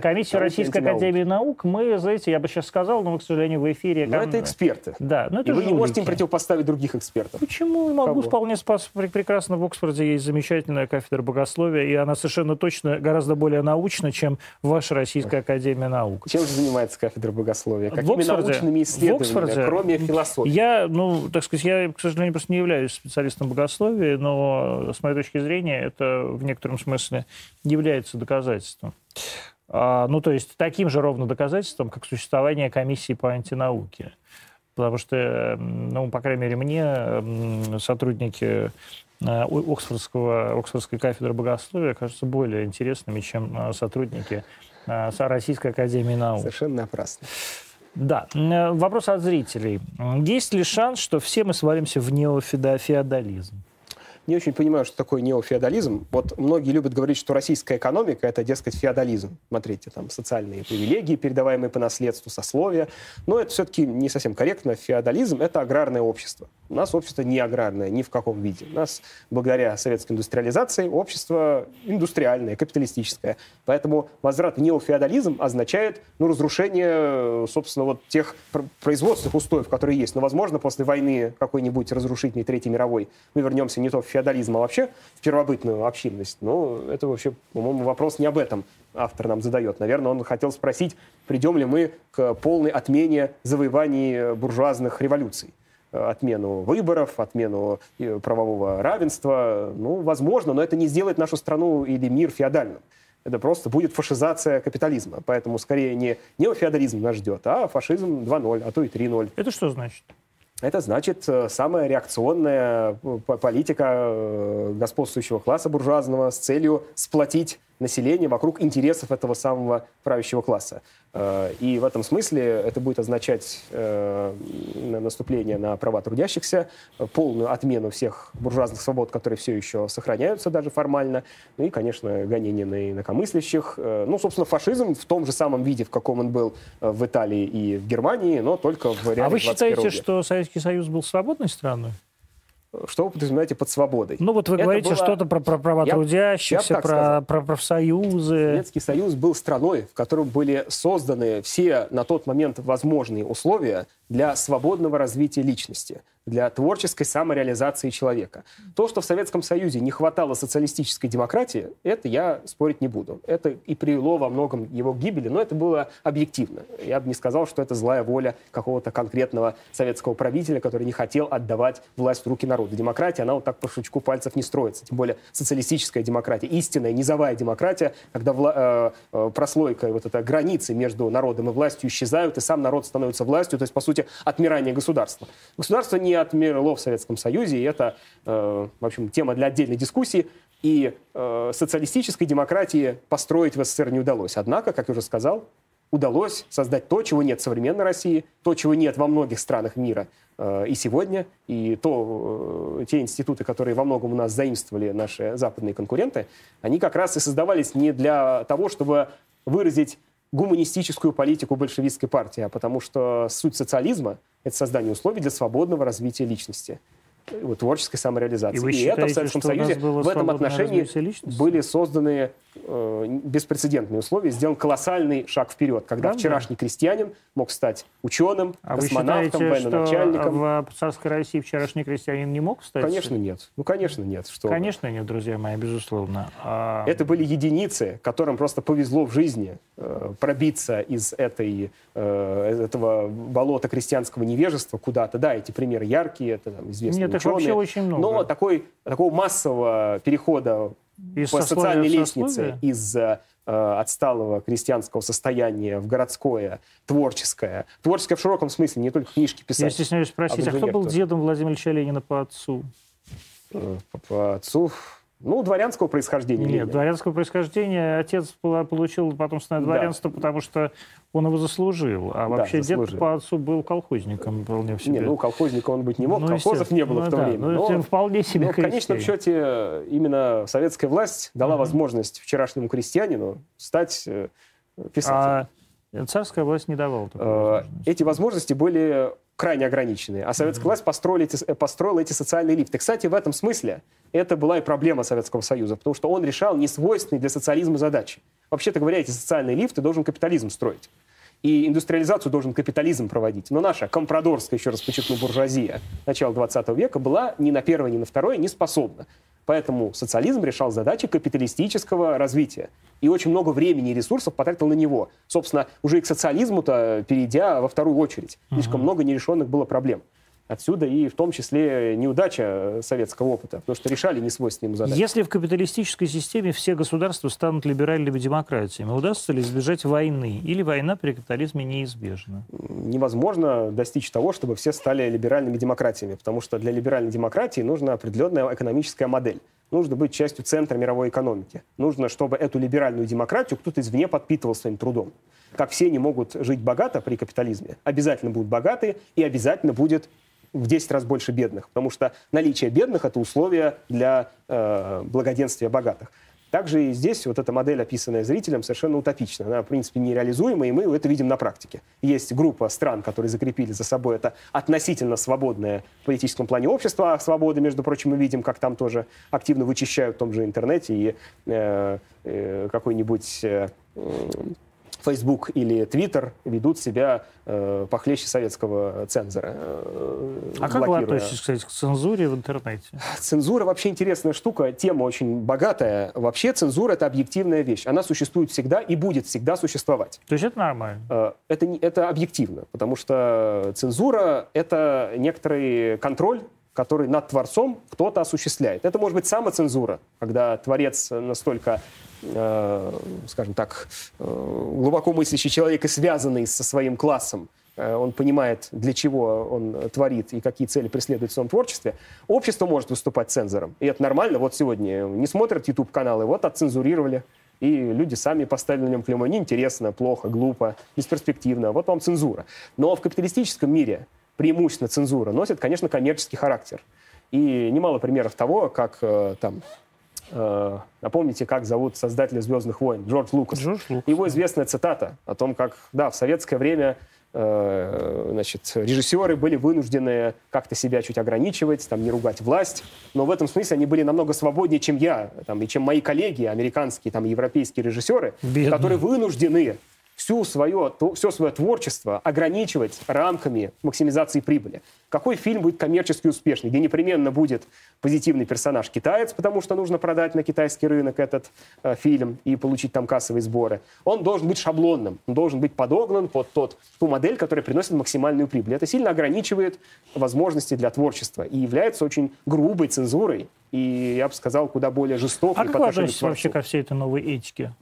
комиссия Российской Академии Наук, мы, знаете, я бы сейчас сказал, но, к сожалению, в эфире... Но это эксперты. Да, но это и вы не можете им противопоставить других экспертов. Почему? Могу вполне прекрасно. В Оксфорде есть замечательная кафедра богословия, и она совершенно точно гораздо более научна, чем ваша Российская Академия Наук. Чем же занимается кафедра богословия? Какими в Оксфорде, научными исследованиями, кроме философии? Я, ну, так сказать, я, к сожалению, просто не являюсь специалистом богословия, но, с моей точки зрения, это в некотором смысле является доказательством. А, ну, то есть, таким же ровно доказательством, как существование комиссии по антинауке. Потому что, ну, по крайней мере, мне сотрудники Оксфордского, Оксфордской кафедры богословия кажутся более интересными, чем сотрудники Российской академии наук. Совершенно напрасно. Да. Вопрос от зрителей. Есть ли шанс, что все мы свалимся в неофеодализм? Не очень понимаю, что такое неофеодализм. Вот многие любят говорить, что российская экономика — это, дескать, феодализм. Смотрите, там социальные привилегии, передаваемые по наследству, сословия. Но это все-таки не совсем корректно. Феодализм — это аграрное общество. У нас общество не аграрное ни в каком виде. У нас, благодаря советской индустриализации, общество индустриальное, капиталистическое. Поэтому возврат в неофеодализм означает, ну, разрушение, собственно, вот тех производственных устоев, которые есть. Но, возможно, после войны какой-нибудь разрушительной Третьей мировой мы вернемся не то в феодализма вообще, в первобытную общинность. Но это вообще, по-моему, вопрос не об этом автор нам задает. Наверное, он хотел спросить, придем ли мы к полной отмене завоеваний буржуазных революций. Отмену выборов, отмену правового равенства. Ну, возможно, но это не сделает нашу страну или мир феодальным. Это просто будет фашизация капитализма. Поэтому скорее не неофеодализм нас ждет, а фашизм два ноль, а то и три ноль. Это что значит? Это значит самая реакционная политика господствующего класса буржуазного с целью сплотить население вокруг интересов этого самого правящего класса. И в этом смысле это будет означать наступление на права трудящихся, полную отмену всех буржуазных свобод, которые все еще сохраняются даже формально, ну и, конечно, гонение на инакомыслящих. Ну, собственно, фашизм в том же самом виде, в каком он был в Италии и в Германии, но только в реалиях двадцать первого века. А вы считаете, что Советский Союз был свободной страной? Что вы подразумеваете под свободой? Ну вот вы это говорите было... что-то про, про права я, трудящихся, я про, про профсоюзы. Советский Союз был страной, в которой были созданы все на тот момент возможные условия для свободного развития личности, для творческой самореализации человека. То, что в Советском Союзе не хватало социалистической демократии, это я спорить не буду. Это и привело во многом его к гибели, но это было объективно. Я бы не сказал, что это злая воля какого-то конкретного советского правителя, который не хотел отдавать власть в руки народа. Демократия, она вот так по щелчку пальцев не строится. Тем более социалистическая демократия, истинная низовая демократия, когда вла- э, прослойка, вот эта границы между народом и властью исчезают, и сам народ становится властью, то есть, по сути, отмирание государства. Государство не отмерло в Советском Союзе, и это, э, в общем, тема для отдельной дискуссии, и э, социалистической демократии построить в СССР не удалось. Однако, как я уже сказал, удалось создать то, чего нет в современной России, то, чего нет во многих странах мира э, и сегодня, и то, э, те институты, которые во многом у нас заимствовали наши западные конкуренты, они как раз и создавались не для того, чтобы выразить гуманистическую политику большевистской партии, а потому что суть социализма – это создание условий для свободного развития личности, творческой самореализации. И, вы считаете, и это в Советском Союзе в этом отношении были созданы э, беспрецедентные условия, сделан колоссальный шаг вперед, когда Правда? вчерашний крестьянин мог стать ученым, а космонавтом, военно-начальником. А в царской России вчерашний крестьянин не мог стать? Конечно, нет. Ну, конечно, нет. Что конечно, вы. нет, друзья мои, безусловно. А... Это были единицы, которым просто повезло в жизни э, пробиться из этой, э, этого болота крестьянского невежества куда-то. Да, эти примеры яркие, это там, известные. Нет, ученые, вообще очень много. Но такой, такого массового перехода из по социальной лестнице из э, отсталого крестьянского состояния в городское, творческое. Творческое в широком смысле, не только книжки писать. Я стесняюсь спросить, а, а кто был дедом Владимира Ильича Ленина по отцу? По, по отцу... Ну, дворянского происхождения. Нет, дворянского происхождения. Отец получил потомственное дворянство, да. потому что он его заслужил. А да, вообще заслужил. Дед по отцу был колхозником вполне в себе. Не, ну, колхозником он быть не мог, ну, колхозов не было ну, в то да. время. Ну, но, вполне себе но, в конечном счете именно советская власть дала mm-hmm. возможность вчерашнему крестьянину стать э, писателем. А царская власть не давала такой возможности. Эти возможности были крайне ограниченные. А советская власть построила эти, построила эти социальные лифты. Кстати, в этом смысле это была и проблема Советского Союза, потому что он решал несвойственные для социализма задачи. Вообще-то говоря, эти социальные лифты должен капитализм строить. И индустриализацию должен капитализм проводить. Но наша компрадорская, еще раз подчеркну, буржуазия начала двадцатого века была ни на первое, ни на второе не способна. Поэтому социализм решал задачи капиталистического развития. И очень много времени и ресурсов потратил на него. Собственно, уже и к социализму-то, перейдя во вторую очередь. Слишком Uh-huh. много нерешенных было проблем. Отсюда и в том числе неудача советского опыта, потому что решали несвойственные ему задачи. Если в капиталистической системе все государства станут либеральными демократиями, удастся ли избежать войны? Или война при капитализме неизбежна? Невозможно достичь того, чтобы все стали либеральными демократиями, потому что для либеральной демократии нужна определенная экономическая модель. Нужно быть частью центра мировой экономики. Нужно, чтобы эту либеральную демократию кто-то извне подпитывал своим трудом. Как все не могут жить богато при капитализме, обязательно будут богатые и обязательно будет в десять раз больше бедных, потому что наличие бедных – это условие для э, благоденствия богатых. Также и здесь вот эта модель, описанная зрителям, совершенно утопична. Она, в принципе, нереализуема, и мы это видим на практике. Есть группа стран, которые закрепили за собой это относительно свободное в политическом плане общество. А свободы, между прочим, мы видим, как там тоже активно вычищают в том же интернете и э, э, какой-нибудь... Э, э, Facebook или Twitter ведут себя э, похлеще советского цензора. Э, а как вы относитесь, кстати, к цензуре в интернете? Цензура вообще интересная штука, тема очень богатая. Вообще цензура — это объективная вещь. Она существует всегда и будет всегда существовать. То есть это нормально? Э, это, это объективно, потому что цензура — это некоторый контроль, который над творцом кто-то осуществляет. Это может быть самоцензура, когда творец настолько, э, скажем так, э, глубоко мыслящий человек и связанный со своим классом, э, он понимает, для чего он творит и какие цели преследует в своем творчестве. Общество может выступать цензором, и это нормально. Вот сегодня не смотрят YouTube-каналы, вот отцензурировали, и люди сами поставили на нем клеймо. Неинтересно, плохо, глупо, бесперспективно. Вот вам цензура. Но в капиталистическом мире преимущественно цензура носит, конечно, коммерческий характер. И немало примеров того, как э, там... Э, напомните, как зовут создателя «Звездных войн» Джордж Лукас. Джордж Лукас. Его известная цитата о том, как, да, в советское время э, значит, режиссеры были вынуждены как-то себя чуть ограничивать, там, не ругать власть. Но в этом смысле они были намного свободнее, чем я, там, и чем мои коллеги, американские, там, европейские режиссеры, Бедные. которые вынуждены всю свое, то, все свое творчество ограничивать рамками максимизации прибыли. Какой фильм будет коммерчески успешный, где непременно будет позитивный персонаж китаец, потому что нужно продать на китайский рынок этот э, фильм и получить там кассовые сборы. Он должен быть шаблонным, он должен быть подогнан под тот, ту модель, которая приносит максимальную прибыль. Это сильно ограничивает возможности для творчества и является очень грубой цензурой, и, я бы сказал, куда более жестокой. А как вы относитесь вообще ко всей этой новой этике?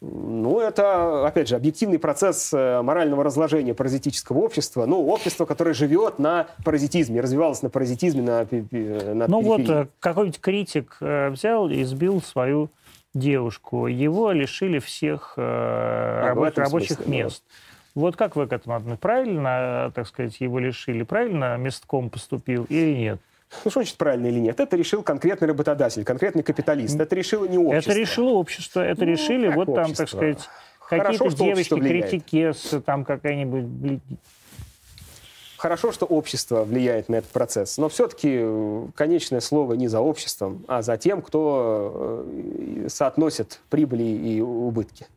Ну, это, опять же, объективный процесс морального разложения паразитического общества. Ну, общество, которое живет на паразитизме, развивалось на паразитизме, на, на Ну периферии. Вот какой-нибудь критик взял и сбил свою девушку. Его лишили всех а, рабочих, рабочих смысле, мест. Да. Вот как вы к этому относитесь? Правильно, так сказать, его лишили? Правильно местком поступил или нет? Ну, что значит правильно или нет? Это решил конкретный работодатель, конкретный капиталист. Это решило не общество. Это решило общество. Это ну, решили вот там, общество. Так сказать, какие-то девочки-критики, там какая-нибудь... Хорошо, что общество влияет на этот процесс, но все-таки конечное слово не за обществом, а за тем, кто соотносит прибыли и убытки.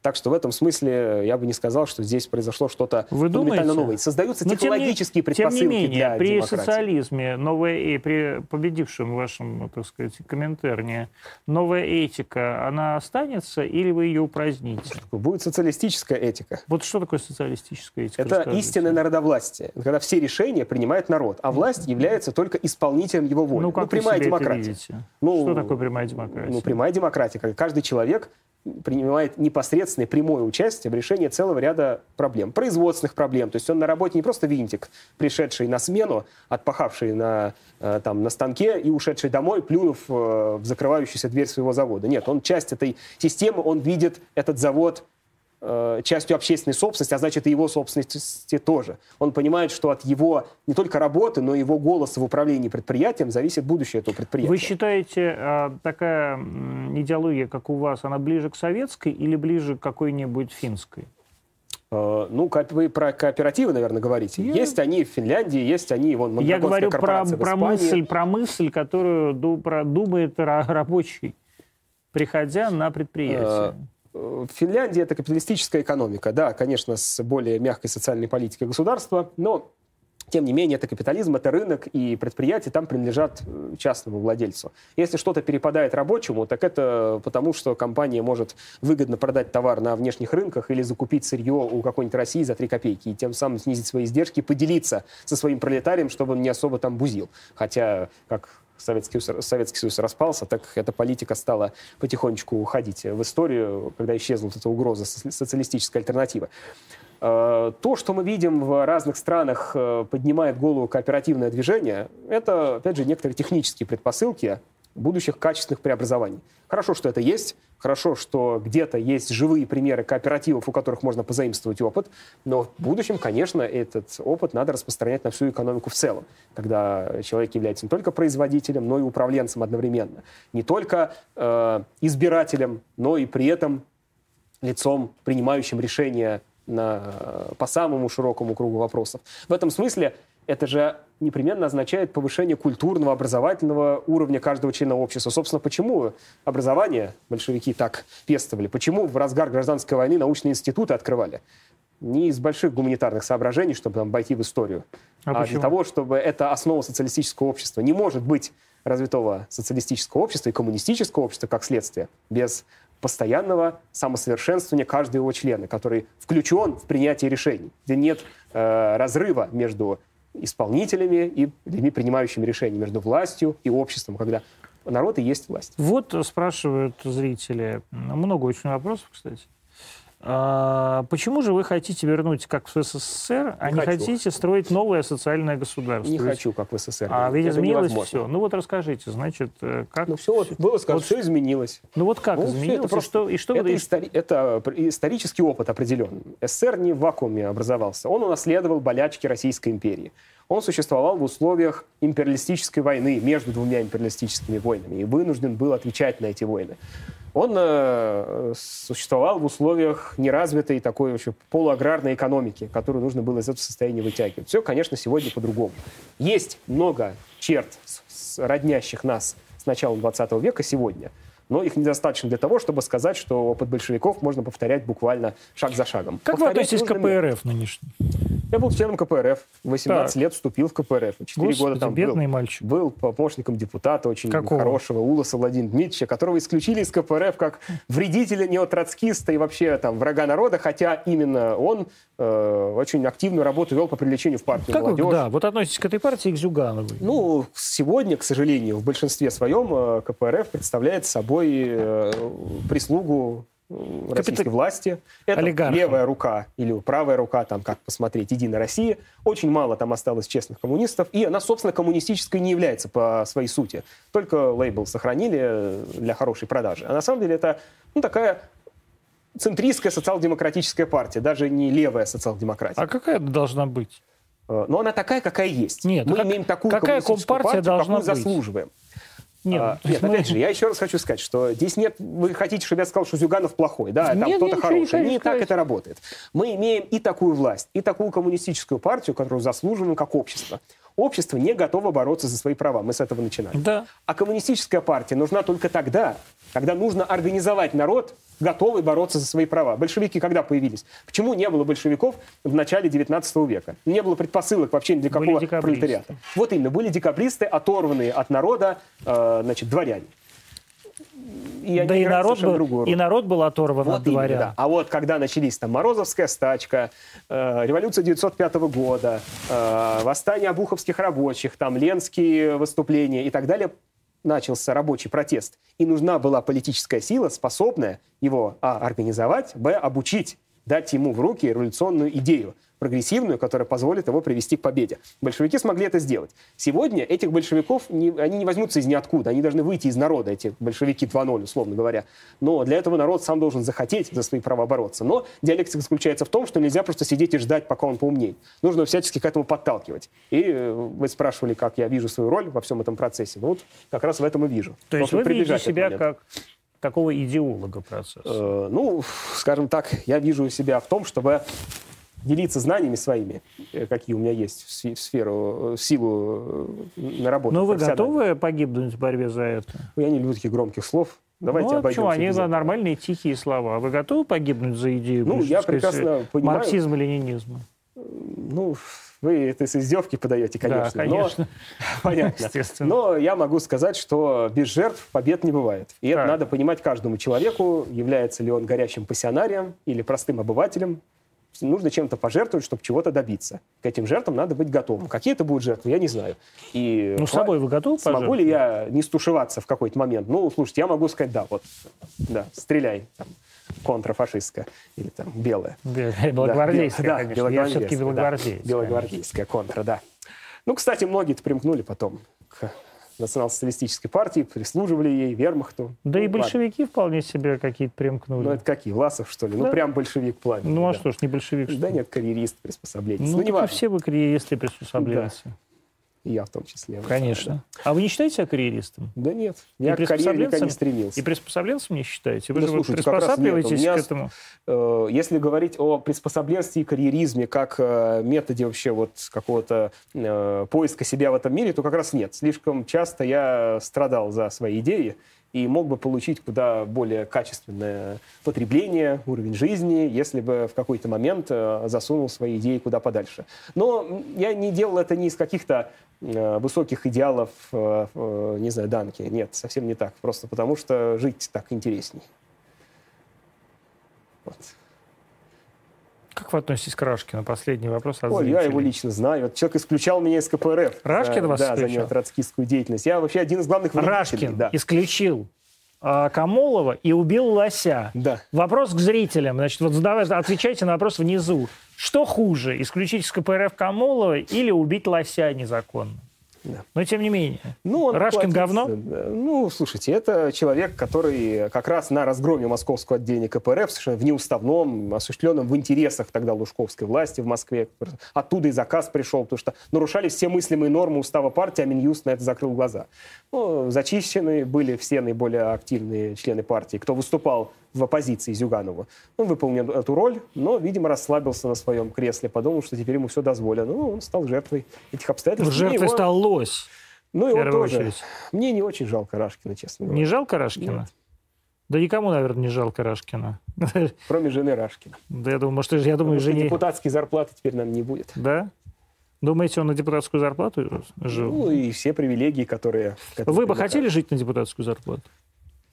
Так что в этом смысле я бы не сказал, что здесь произошло что-то фундаментально новое. Создаются но технологические тем не, предпосылки тем не менее, для при демократии. Социализме, новая, и при победившем вашем, так сказать, комментарии, новая этика, она останется или вы ее упраздните? Будет социалистическая этика. Вот что такое социалистическая этика? Это истинное народовластие, когда все решения принимает народ, а власть является только исполнителем его воли. Ну, как ну, прямая демократия. Ну, что такое прямая демократия? Ну, прямая демократия, когда каждый человек принимает непосредственное прямое участие в решении целого ряда проблем. Производственных проблем. То есть он на работе не просто винтик, пришедший на смену, отпахавший на, там, на станке и ушедший домой, плюнув в закрывающуюся дверь своего завода. Нет, он часть этой системы, он видит этот завод частью общественной собственности, а значит и его собственности тоже. Он понимает, что от его не только работы, но и его голоса в управлении предприятием зависит будущее этого предприятия. Вы считаете, такая идеология, как у вас, она ближе к советской или ближе к какой-нибудь финской? Ну, вы про кооперативы, наверное, говорите. Я... Есть они в Финляндии, есть они вон, Я говорю про, про, мысль, про мысль, которую думает рабочий, приходя на предприятие. В Финляндии это капиталистическая экономика, да, конечно, с более мягкой социальной политикой государства, но, тем не менее, это капитализм, это рынок, и предприятия там принадлежат частному владельцу. Если что-то перепадает рабочему, так это потому, что компания может выгодно продать товар на внешних рынках или закупить сырье у какой-нибудь России за три копейки, и тем самым снизить свои издержки, поделиться со своим пролетарием, чтобы он не особо там бузил. Хотя, как... Советский Союз, Советский Союз распался, так эта политика стала потихонечку уходить в историю, когда исчезла вот эта угроза социалистической альтернативы. То, что мы видим в разных странах, поднимает голову кооперативное движение, это, опять же, некоторые технические предпосылки будущих качественных преобразований. Хорошо, что это есть, хорошо, что где-то есть живые примеры кооперативов, у которых можно позаимствовать опыт, но в будущем, конечно, этот опыт надо распространять на всю экономику в целом, когда человек является не только производителем, но и управленцем одновременно, не только э, избирателем, но и при этом лицом, принимающим решения на, по самому широкому кругу вопросов. В этом смысле это же непременно означает повышение культурного, образовательного уровня каждого члена общества. Собственно, почему образование большевики так пестовали? Почему в разгар гражданской войны научные институты открывали? Не из больших гуманитарных соображений, чтобы там войти в историю, а, а для того, чтобы это основа социалистического общества. Не может быть развитого социалистического общества и коммунистического общества, как следствие, без постоянного самосовершенствования каждого его члена, который включен в принятие решений, где нет э, разрыва между исполнителями и людьми, принимающими решения, между властью и обществом, когда народ и есть власть. Вот спрашивают зрители, много очень вопросов, кстати. А почему же вы хотите вернуть, как в СССР, а не, не хотите строить новое социальное государство? Не ведь... хочу, как в СССР. А ведь это изменилось все. Ну вот расскажите, значит, как... Ну все вот было сказано, вот... все изменилось. Ну вот как ну, изменилось? Это, просто... что... И что это, вы... истори... это исторический опыт определенный. СССР не в вакууме образовался. Он унаследовал болячки Российской империи. Он существовал в условиях империалистической войны, между двумя империалистическими войнами, и вынужден был отвечать на эти войны. Он э, существовал в условиях неразвитой такой еще полуаграрной экономики, которую нужно было из этого состояния вытягивать. Все, конечно, сегодня по-другому. Есть много черт, роднящих нас с началом двадцатого века сегодня, но их недостаточно для того, чтобы сказать, что опыт большевиков можно повторять буквально шаг за шагом. Как вы относитесь к КПРФ нынешней? Я был членом КПРФ, восемнадцать так. лет вступил в КПРФ, четыре Господи, года там бедный был, мальчик. Был помощником депутата очень Какого? хорошего Уласа Владимира Дмитриевича, которого исключили из КПРФ как вредителя, неотроцкиста и вообще там врага народа, хотя именно он э, очень активную работу вел по привлечению в партию как молодежи. Вы, да, вот относитесь к этой партии и к Зюгановой. Ну, сегодня, к сожалению, в большинстве своем КПРФ представляет собой э, прислугу российской Капит... власти. Это олигархи. Левая рука или правая рука, там, как посмотреть, Единая Россия. Очень мало там осталось честных коммунистов. И она, собственно, коммунистической не является по своей сути. Только лейбл сохранили для хорошей продажи. А на самом деле это ну, такая центристская социал-демократическая партия, даже не левая социал-демократия. А какая это должна быть? Но она такая, какая есть. Нет, Мы как... имеем такую какая коммунистическую партию, какую быть? заслуживаем. Нет, а, нет мы... опять же, я еще раз хочу сказать, что здесь нет... Вы хотите, чтобы я сказал, что Зюганов плохой, да, нет, там кто-то хороший. Не, не так это работает. Мы имеем и такую власть, и такую коммунистическую партию, которую заслуживаем как общество. Общество не готово бороться за свои права. Мы с этого начинали. Да. А коммунистическая партия нужна только тогда, когда нужно организовать народ, готовый бороться за свои права. Большевики когда появились? Почему не было большевиков в начале девятнадцатого века? Не было предпосылок вообще ни для какого пролетариата. Вот именно, были декабристы, оторванные от народа, э, значит, дворяне. И да и народ, был, и народ был оторван вот от именно, дворян. Да. А вот когда начались там Морозовская стачка, э, революция девятьсот пятого года, э, восстание обуховских рабочих, там ленские выступления и так далее, начался рабочий протест. И нужна была политическая сила, способная его а. организовать, б. обучить, дать ему в руки революционную идею, прогрессивную, которая позволит его привести к победе. Большевики смогли это сделать. Сегодня этих большевиков, не, они не возьмутся из ниоткуда, они должны выйти из народа, эти большевики два ноль, условно говоря. Но для этого народ сам должен захотеть за свои права бороться. Но диалектика заключается в том, что нельзя просто сидеть и ждать, пока он поумнеет. Нужно всячески к этому подталкивать. И вы спрашивали, как я вижу свою роль во всем этом процессе. Ну вот как раз в этом и вижу. То есть вы видите себя как... такого идеолога процесса? Э, ну, скажем так, я вижу себя в том, чтобы... делиться знаниями своими, какие у меня есть в сферу, в силу наработки. Но вы готовы погибнуть в борьбе за это? Я не люблю таких громких слов. Давайте ну, обойдемся. Почему? Они нормальные тихие слова. Вы готовы погибнуть за идею ну, я прекрасно понимаю, марксизма или ленинизма? Ну, вы это с издевки подаете, конечно. Да, конечно. Но, понятно. Естественно. Но я могу сказать, что без жертв побед не бывает. И так. это надо понимать каждому человеку, является ли он горящим пассионарием или простым обывателем. Нужно чем-то пожертвовать, чтобы чего-то добиться. К этим жертвам надо быть готовым. Какие это будут жертвы, я не знаю. И ну, с собой вы готовы пожертвовать? Смогу ли я не стушеваться в какой-то момент? Ну, слушайте, я могу сказать, да, вот, да, стреляй, там, контрафашистская, или там, белая. Белогвардейская, да, конечно. Да, белогвардейская, я все-таки белогвардейская. Да, белогвардейская контра, да. Ну, кстати, многие-то примкнули потом к национал-социалистической партии, прислуживали ей, вермахту. Да ну, и большевики ладно. вполне себе какие-то примкнули. Ну это какие, Власов, что ли? Да. Ну прям большевик пламенный. Ну а да. что ж, не большевик, что Да нет, карьерист, приспособленец. Ну, ну не важно. Все вы карьеристы, приспособленцы. Да. И я в том числе. Конечно. Да. А вы не считаете себя карьеристом? Да нет. Я к карьере не стремился. И приспособленцем не считаете? Вы да, же слушайте, приспосабливаетесь к этому? Э, если говорить о приспособленстве и карьеризме как э, методе вообще вот какого-то э, поиска себя в этом мире, то как раз нет. Слишком часто я страдал за свои идеи и мог бы получить куда более качественное потребление, уровень жизни, если бы в какой-то момент засунул свои идеи куда подальше. Но я не делал это не из каких-то высоких идеалов, не знаю, Данки. Нет, совсем не так. Просто потому, что жить так интересней. Вот. Как вы относитесь к Рашкину? Последний вопрос. От Ой, я его лично знаю. Вот человек исключал меня из КПРФ. Рашкин а, вас да, исключил? Да, за неотроцкистскую деятельность. Я вообще один из главных вредителей. Рашкин да. исключил а, Комолова и убил Лося. Да. Вопрос к зрителям. Значит, вот задавайте, отвечайте на вопрос внизу. Что хуже, исключить из КПРФ Комолова или убить Лося незаконно? Да. Но тем не менее. Ну, Рашкин говно? Ну, слушайте, это человек, который как раз на разгроме московского отделения КПРФ, совершенно в неуставном, осуществленном в интересах тогда лужковской власти в Москве. Оттуда и заказ пришел, потому что нарушались все мыслимые нормы устава партии, а Минюст на это закрыл глаза. Ну, зачищены были все наиболее активные члены партии, кто выступал в оппозиции Зюганову. Он выполнил эту роль, но, видимо, расслабился на своем кресле, подумал, что теперь ему все дозволено. Ну, он стал жертвой этих обстоятельств. Жертвой его... стал Лось. Ну, его тоже. Очередь. Мне не очень жалко Рашкина, честно говоря. Не жалко Рашкина? Нет. Да никому, наверное, не жалко Рашкина. Кроме жены Рашкина. Да, я думаю, может, я думаю, жене... депутатские зарплаты теперь нам не будет. Да? Думаете, он на депутатскую зарплату жил? Ну, и все привилегии, которые... которые Вы бы хотели жить на депутатскую зарплату?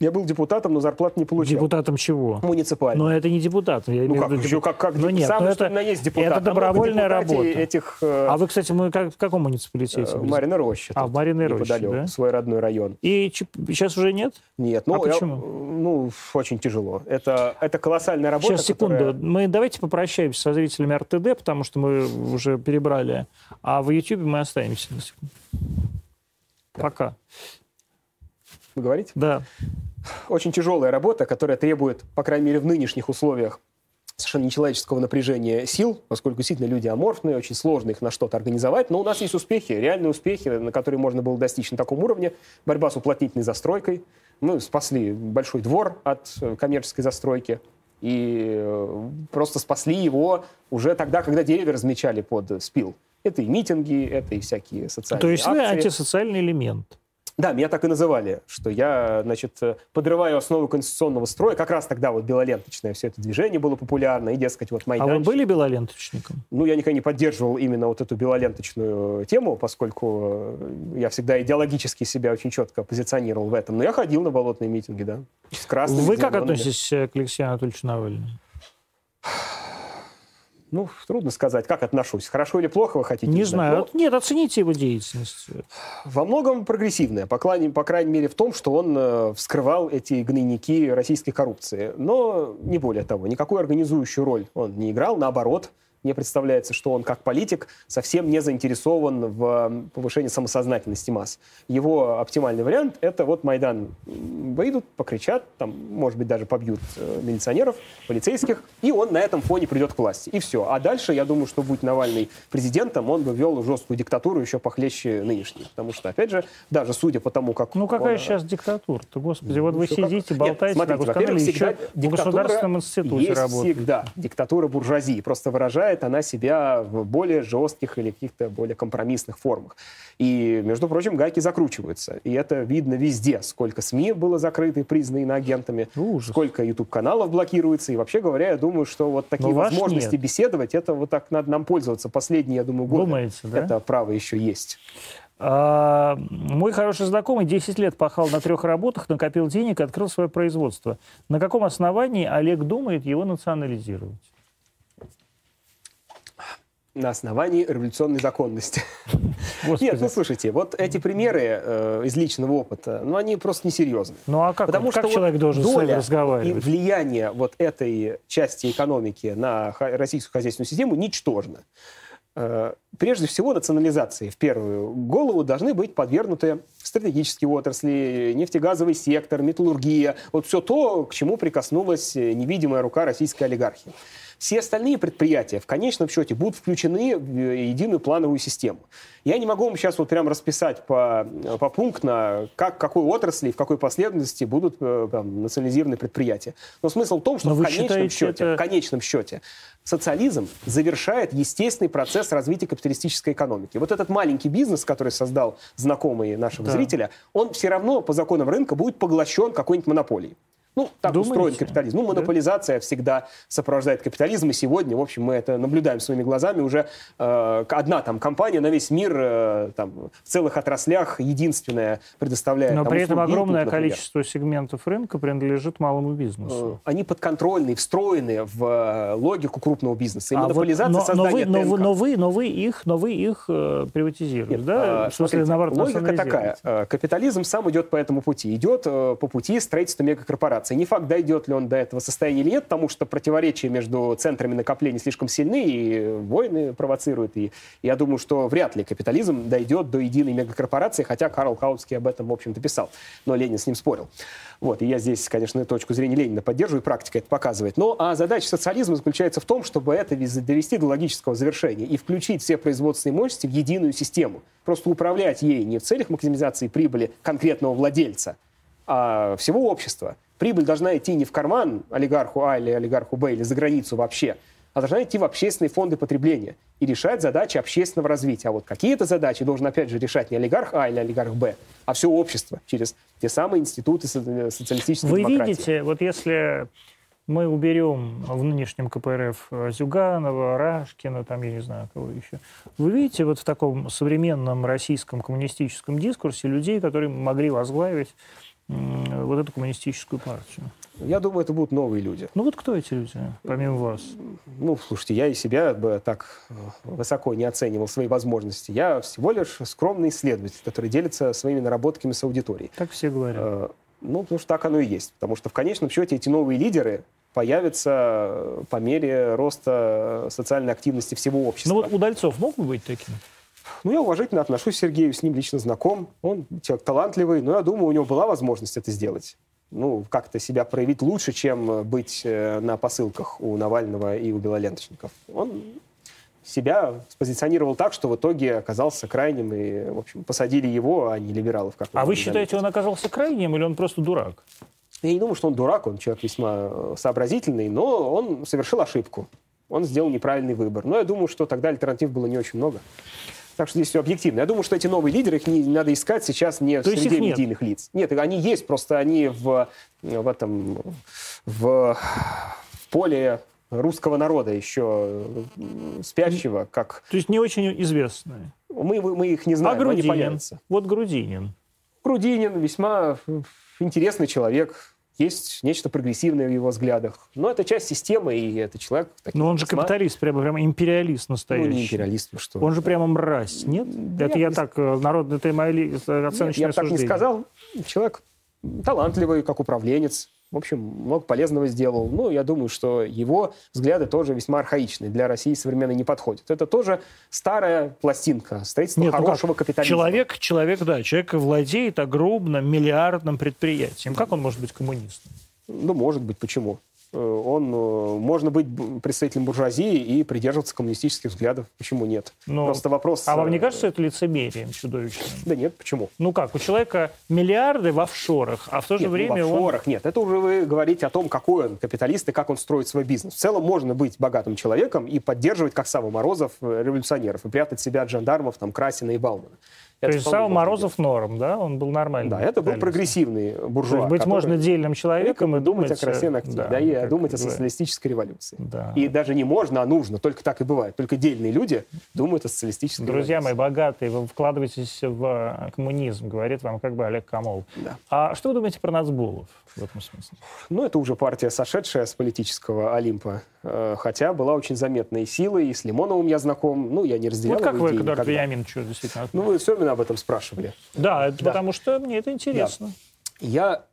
Я был депутатом, но зарплату не получил. Депутатом чего? Муниципальным. Но это не депутат. Я ну как, депутат. Еще как, как но нет, сам, но это, есть депутат. Это добровольная работа. Этих, э... А вы, кстати, мы как, в каком муниципалитете? Э, Марьина Роща. А, в Марьиной Роще, да? Свой родной район. И ч... сейчас уже нет? Нет. Ну, а почему? Я, ну, очень тяжело. Это, это колоссальная работа. Сейчас, секунду. Которая... Мы давайте попрощаемся со зрителями РТД, потому что мы уже перебрали. А в Ютьюбе мы останемся. На секунду. Пока. Вы говорите? Да. Очень тяжелая работа, которая требует, по крайней мере, в нынешних условиях совершенно нечеловеческого напряжения сил, поскольку действительно люди аморфные, очень сложно их на что-то организовать. Но у нас есть успехи, реальные успехи, на которые можно было достичь на таком уровне. Борьба с уплотнительной застройкой. Мы спасли Большой двор от коммерческой застройки. И просто спасли его уже тогда, когда деревья размечали под спил. Это и митинги, это и всякие социальные То есть акции. Вы антисоциальный элемент? Да, меня так и называли, что я, значит, подрываю основу конституционного строя. Как раз тогда вот белоленточное все это движение было популярно, и, дескать, вот майданчик. А вы были белоленточником? Ну, я никогда не поддерживал именно вот эту белоленточную тему, поскольку я всегда идеологически себя очень четко позиционировал в этом. Но я ходил на болотные митинги, да. С красными Вы как относитесь к Алексею Анатольевичу Навальному? Ну, трудно сказать, как отношусь. Хорошо или плохо вы хотите? Не знаю. Но... Нет, оцените его деятельность. Во многом прогрессивная, по, клан... по крайней мере в том, что он вскрывал эти гнойники российской коррупции. Но не более того, никакую организующую роль он не играл. Наоборот, мне представляется, что он как политик совсем не заинтересован в повышении самосознательности масс. Его оптимальный вариант – это вот Майдан. Выйдут, покричат, там, может быть, даже побьют милиционеров, полицейских, и он на этом фоне придет к власти. И все. А дальше, я думаю, что будь Навальный президентом, он бы ввел жесткую диктатуру еще похлеще нынешней. Потому что, опять же, даже судя по тому, как... Ну какая он... сейчас диктатура-то, господи? Вот ну, вы сидите, как... болтаете, Нет, смотрите, во-первых, еще в государственном институте работаете. Всегда диктатура буржуазии. Просто выражает она себя в более жестких или каких-то более компромиссных формах. И, между прочим, гайки закручиваются. И это видно везде. Сколько СМИ было закрыто и признано иноагентами, Ужас. сколько ютуб-каналов блокируется. И вообще говоря, я думаю, что вот такие возможности нет. беседовать, это вот так надо нам пользоваться. Последние, я думаю, годы Думаете, да? это право еще есть. А, мой хороший знакомый десять лет пахал на трех работах, накопил денег и открыл свое производство. На каком основании Олег думает его национализировать? На основании революционной законности. Господи. Нет, ну слушайте, вот эти примеры э, из личного опыта, ну они просто несерьезны. Ну а как, Потому он, что как вот человек должен с вами разговаривать? И влияние вот этой части экономики на российскую хозяйственную систему ничтожно. Э, прежде всего, национализации в первую голову должны быть подвергнуты стратегические отрасли, нефтегазовый сектор, металлургия. Вот все то, к чему прикоснулась невидимая рука российской олигархии. Все остальные предприятия в конечном счете будут включены в единую плановую систему. Я не могу вам сейчас вот прям расписать по, по пунктно, как, какой отрасли и в какой последовательности будут там, национализированы предприятия. Но смысл в том, что в конечном, счете, это... в конечном счете социализм завершает естественный процесс развития капиталистической экономики. Вот этот маленький бизнес, который создал знакомый нашего да. зрителя, он все равно по законам рынка будет поглощен какой-нибудь монополией. Ну, так Думаете? устроен капитализм. Ну, монополизация да? всегда сопровождает капитализм. И сегодня, в общем, мы это наблюдаем своими глазами. Уже э, одна там компания на весь мир э, там, в целых отраслях единственная предоставляет... Но там, при этом огромное инпут, количество сегментов рынка принадлежит малому бизнесу. Э, они подконтрольны, встроены в логику крупного бизнеса. И а монополизация вот, но, создания но вы, но, но, вы, но вы их, но вы их э, приватизируете, Нет, да? Э, в смысле, смотрите, наоборот, логика такая. Э, капитализм сам идет по этому пути. Идет э, по пути строительства мегакорпораций. И не факт, дойдет ли он до этого состояния или нет, потому что противоречия между центрами накопления слишком сильны, и войны провоцируют. И я думаю, что вряд ли капитализм дойдет до единой мегакорпорации, хотя Карл Каутский об этом, в общем-то, писал. Но Ленин с ним спорил. Вот, и я здесь, конечно, точку зрения Ленина поддерживаю, и практика это показывает. Но а задача социализма заключается в том, чтобы это довести до логического завершения и включить все производственные мощности в единую систему. Просто управлять ей не в целях максимизации прибыли конкретного владельца, а всего общества. Прибыль должна идти не в карман олигарху А или олигарху Б или за границу вообще, а должна идти в общественные фонды потребления и решать задачи общественного развития. А вот какие-то задачи должен, опять же, решать не олигарх А или олигарх Б, а все общество через те самые институты социалистической Вы демократии. Вы видите, вот если мы уберем в нынешнем КПРФ Зюганова, Рашкина, там, я не знаю, кого еще. Вы видите вот в таком современном российском коммунистическом дискурсе людей, которые могли возглавить вот эту коммунистическую партию? Я думаю, это будут новые люди. Ну вот кто эти люди, помимо вас? Ну, слушайте, я и себя бы так высоко не оценивал свои возможности. Я всего лишь скромный исследователь, который делится своими наработками с аудиторией. Так все говорят. Ну, потому что так оно и есть. Потому что в конечном счете эти новые лидеры появятся по мере роста социальной активности всего общества. Ну вот Удальцов мог бы быть таким? Ну, я уважительно отношусь к Сергею, с ним лично знаком. Он человек талантливый, но я думаю, у него была возможность это сделать. Ну, как-то себя проявить лучше, чем быть на посылках у Навального и у белоленточников. Он себя спозиционировал так, что в итоге оказался крайним, и, в общем, посадили его, а не либералов. Как а вы считаете, заметить. Он оказался крайним или он просто дурак? Я не думаю, что он дурак, он человек весьма сообразительный, но он совершил ошибку. Он сделал неправильный выбор. Но я думаю, что тогда альтернатив было не очень много. Так что здесь все объективно. Я думаю, что эти новые лидеры, их не, не надо искать сейчас не То в среде медийных лиц. Нет, они есть, просто они в, в, этом, в, в поле русского народа еще спящего. Как... То есть не очень известные. Мы, мы, мы их не знаем, а Грудинин? Они появятся. Вот Грудинин. Грудинин весьма интересный человек. Есть нечто прогрессивное в его взглядах. Но это часть системы, и это человек... Но он же весьма... капиталист, прямо, прямо империалист настоящий. Ну, не империалист, ну что? Он же прямо мразь, нет? Да, это я, я не... так, народное, это мое оценочное нет, я так не сказал. Человек талантливый, как управленец. В общем, много полезного сделал. Ну, я думаю, что его взгляды тоже весьма архаичны. Для России современно не подходят. Это тоже старая пластинка строительства Нет, хорошего ну капитализма. Человек, человек, да, человек владеет огромным миллиардным предприятием. Как он может быть коммунистом? Ну, может быть, почему? Он, можно быть представителем буржуазии и придерживаться коммунистических взглядов. Почему нет? Но... Просто вопрос... А вам не кажется это лицемерием чудовищным? Да нет, почему? Ну как, у человека миллиарды в офшорах, а в то же нет, время... Нет, в офшорах он... нет. Это уже вы говорите о том, какой он капиталист и как он строит свой бизнес. В целом можно быть богатым человеком и поддерживать, как Савва Морозов, революционеров, и прятать себя от жандармов, там, Красина и Баумана. Это то есть Савва Морозов норм, да? Он был нормальный. Да, это был прогрессивный буржуа. То есть быть который... можно дельным человеком и думать, думать о красе ногтей, да, да и как... думать о социалистической революции. Да. И даже не можно, а нужно. Только так и бывает. Только дельные люди думают о социалистической Друзья революции. Друзья мои, богатые, вы вкладываетесь в коммунизм, говорит вам как бы Олег Комолов. Да. А что вы думаете про Нацболов в этом смысле? Ну, это уже партия, сошедшая с политического Олимпа. Хотя была очень заметной силой, и с Лимоновым я знаком. Ну, я не разделял. Вот как вы, когда Вениамин, что действительно? Ну, вы все об этом спрашивали. Да, это да, потому что мне это интересно. Да. Я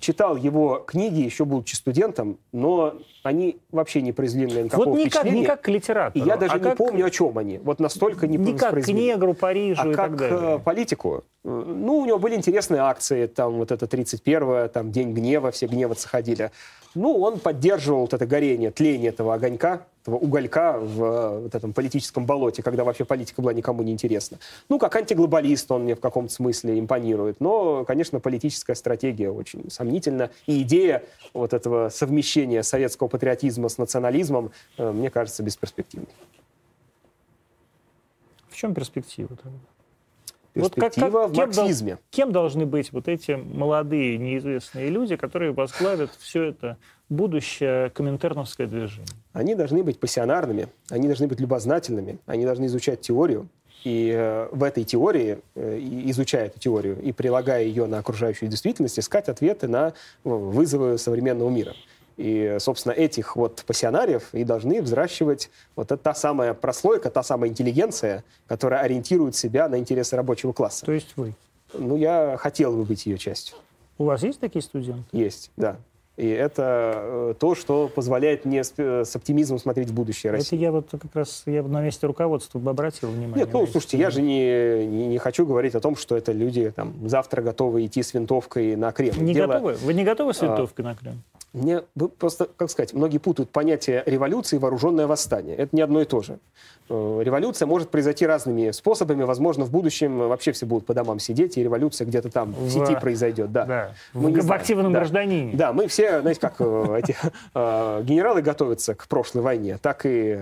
читал его книги, еще будучи студентом, но они вообще не произвели на меня никакого вот никак, впечатления. Вот не как к литератору. И я даже а не как... помню, о чем они. Вот настолько не, не как к негру, Парижу а и так далее. А как политику. Ну, у него были интересные акции, там вот это тридцать первое, там День гнева, все гневаться ходили. Ну, он поддерживал вот это горение, тление этого огонька, этого уголька в вот этом политическом болоте, когда вообще политика была никому не интересна. Ну, как антиглобалист он мне в каком-то смысле импонирует. Но, конечно, политическая стратегия очень сомнительна. И идея вот этого совмещения советского патриотизма с национализмом, мне кажется, бесперспективной. В чем перспектива-то? Перспектива вот как, как, в кем марксизме. Дол, кем должны быть вот эти молодые, неизвестные люди, которые возглавят все это будущее коминтерновское движение? Они должны быть пассионарными, они должны быть любознательными, они должны изучать теорию. И э, в этой теории, э, изучая эту теорию и прилагая ее на окружающую действительность, искать ответы на вызовы современного мира. И, собственно, этих вот пассионариев и должны взращивать вот эта та самая прослойка, та самая интеллигенция, которая ориентирует себя на интересы рабочего класса. То есть вы? Ну, я хотел бы быть ее частью. У вас есть такие студенты? Есть, да. И это то, что позволяет мне с оптимизмом смотреть в будущее России. Это я вот как раз я на месте руководства бы обратил внимание. Нет, ну, слушайте, я же не, не, не хочу говорить о том, что это люди там завтра готовы идти с винтовкой на Кремль. Не Дело... готовы? Вы не готовы с винтовкой а... на Кремль? Мне просто, как сказать, многие путают понятие революции и вооруженное восстание. Это не одно и то же. Революция может произойти разными способами. Возможно, в будущем вообще все будут по домам сидеть, и революция где-то там в, в сети произойдет. Да. Да. Мы в, в активном да. гражданине. Да, мы все, знаете, как эти генералы готовятся к прошлой войне, так и...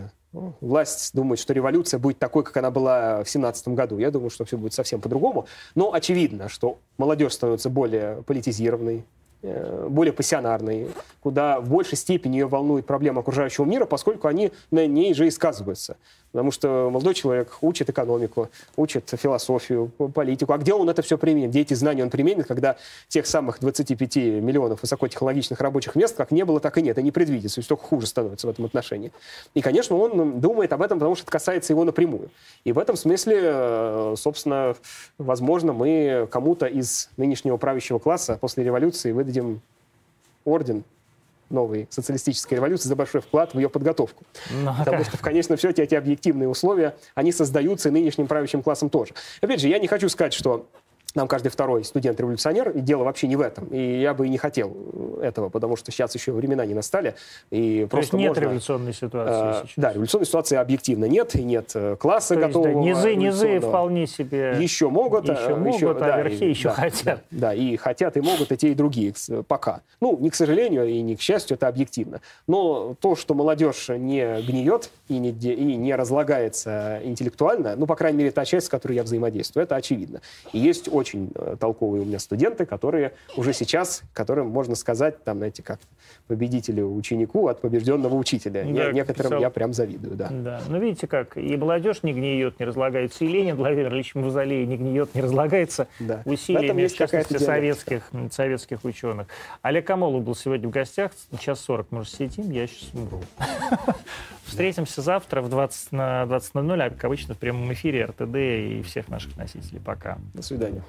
Власть думает, что революция будет такой, как она была в семнадцатом году. Я думаю, что все будет совсем по-другому. Но очевидно, что молодежь становится более политизированной, более пассионарной, куда в большей степени ее волнует проблема окружающего мира, поскольку они на ней же и сказываются. Потому что молодой человек учит экономику, учит философию, политику. А где он это все применит? Где эти знания он применит, когда тех самых двадцати пяти миллионов высокотехнологичных рабочих мест как не было, так и нет. И не предвидится. И только хуже становится в этом отношении. И, конечно, он думает об этом, потому что это касается его напрямую. И в этом смысле, собственно, возможно, мы кому-то из нынешнего правящего класса после революции выдадим орден новой социалистической революции за большой вклад в ее подготовку. Но... Потому что в конечном счете эти объективные условия, они создаются и нынешним правящим классом тоже. Опять же, я не хочу сказать, что нам каждый второй студент-революционер, и дело вообще не в этом. И я бы и не хотел этого, потому что сейчас еще времена не настали. И То есть нет можно... революционной ситуации сейчас? Да, революционной ситуации объективно нет, и нет класса То готового. Есть, да, низы, низы вполне себе... Еще могут, еще могут еще, а да, верхи и, еще да, хотят. Да, да, и хотят, и могут, и те, и другие пока. Ну, не к сожалению, и не к счастью, это объективно. Но то, что молодежь не гниет и не, и не разлагается интеллектуально, ну, по крайней мере, та часть, с которой я взаимодействую, это очевидно. И есть очень очень толковые у меня студенты, которые уже сейчас, которым можно сказать, там, знаете, как победителю ученику от побежденного учителя. Да, я, некоторым писал. Я прям завидую, да. Да. Ну, видите как, и молодежь не гниет, не разлагается, и Ленин, Владимир Ильич Мавзолей не гниет, не разлагается да. усилиями, в частности, советских, советских ученых. Олег Комолов был сегодня в гостях, час сорок мы уже сидим, я сейчас умру. Встретимся завтра в двадцать ноль-ноль, а как обычно в прямом эфире эр тэ дэ и всех наших носителей. Пока. До свидания.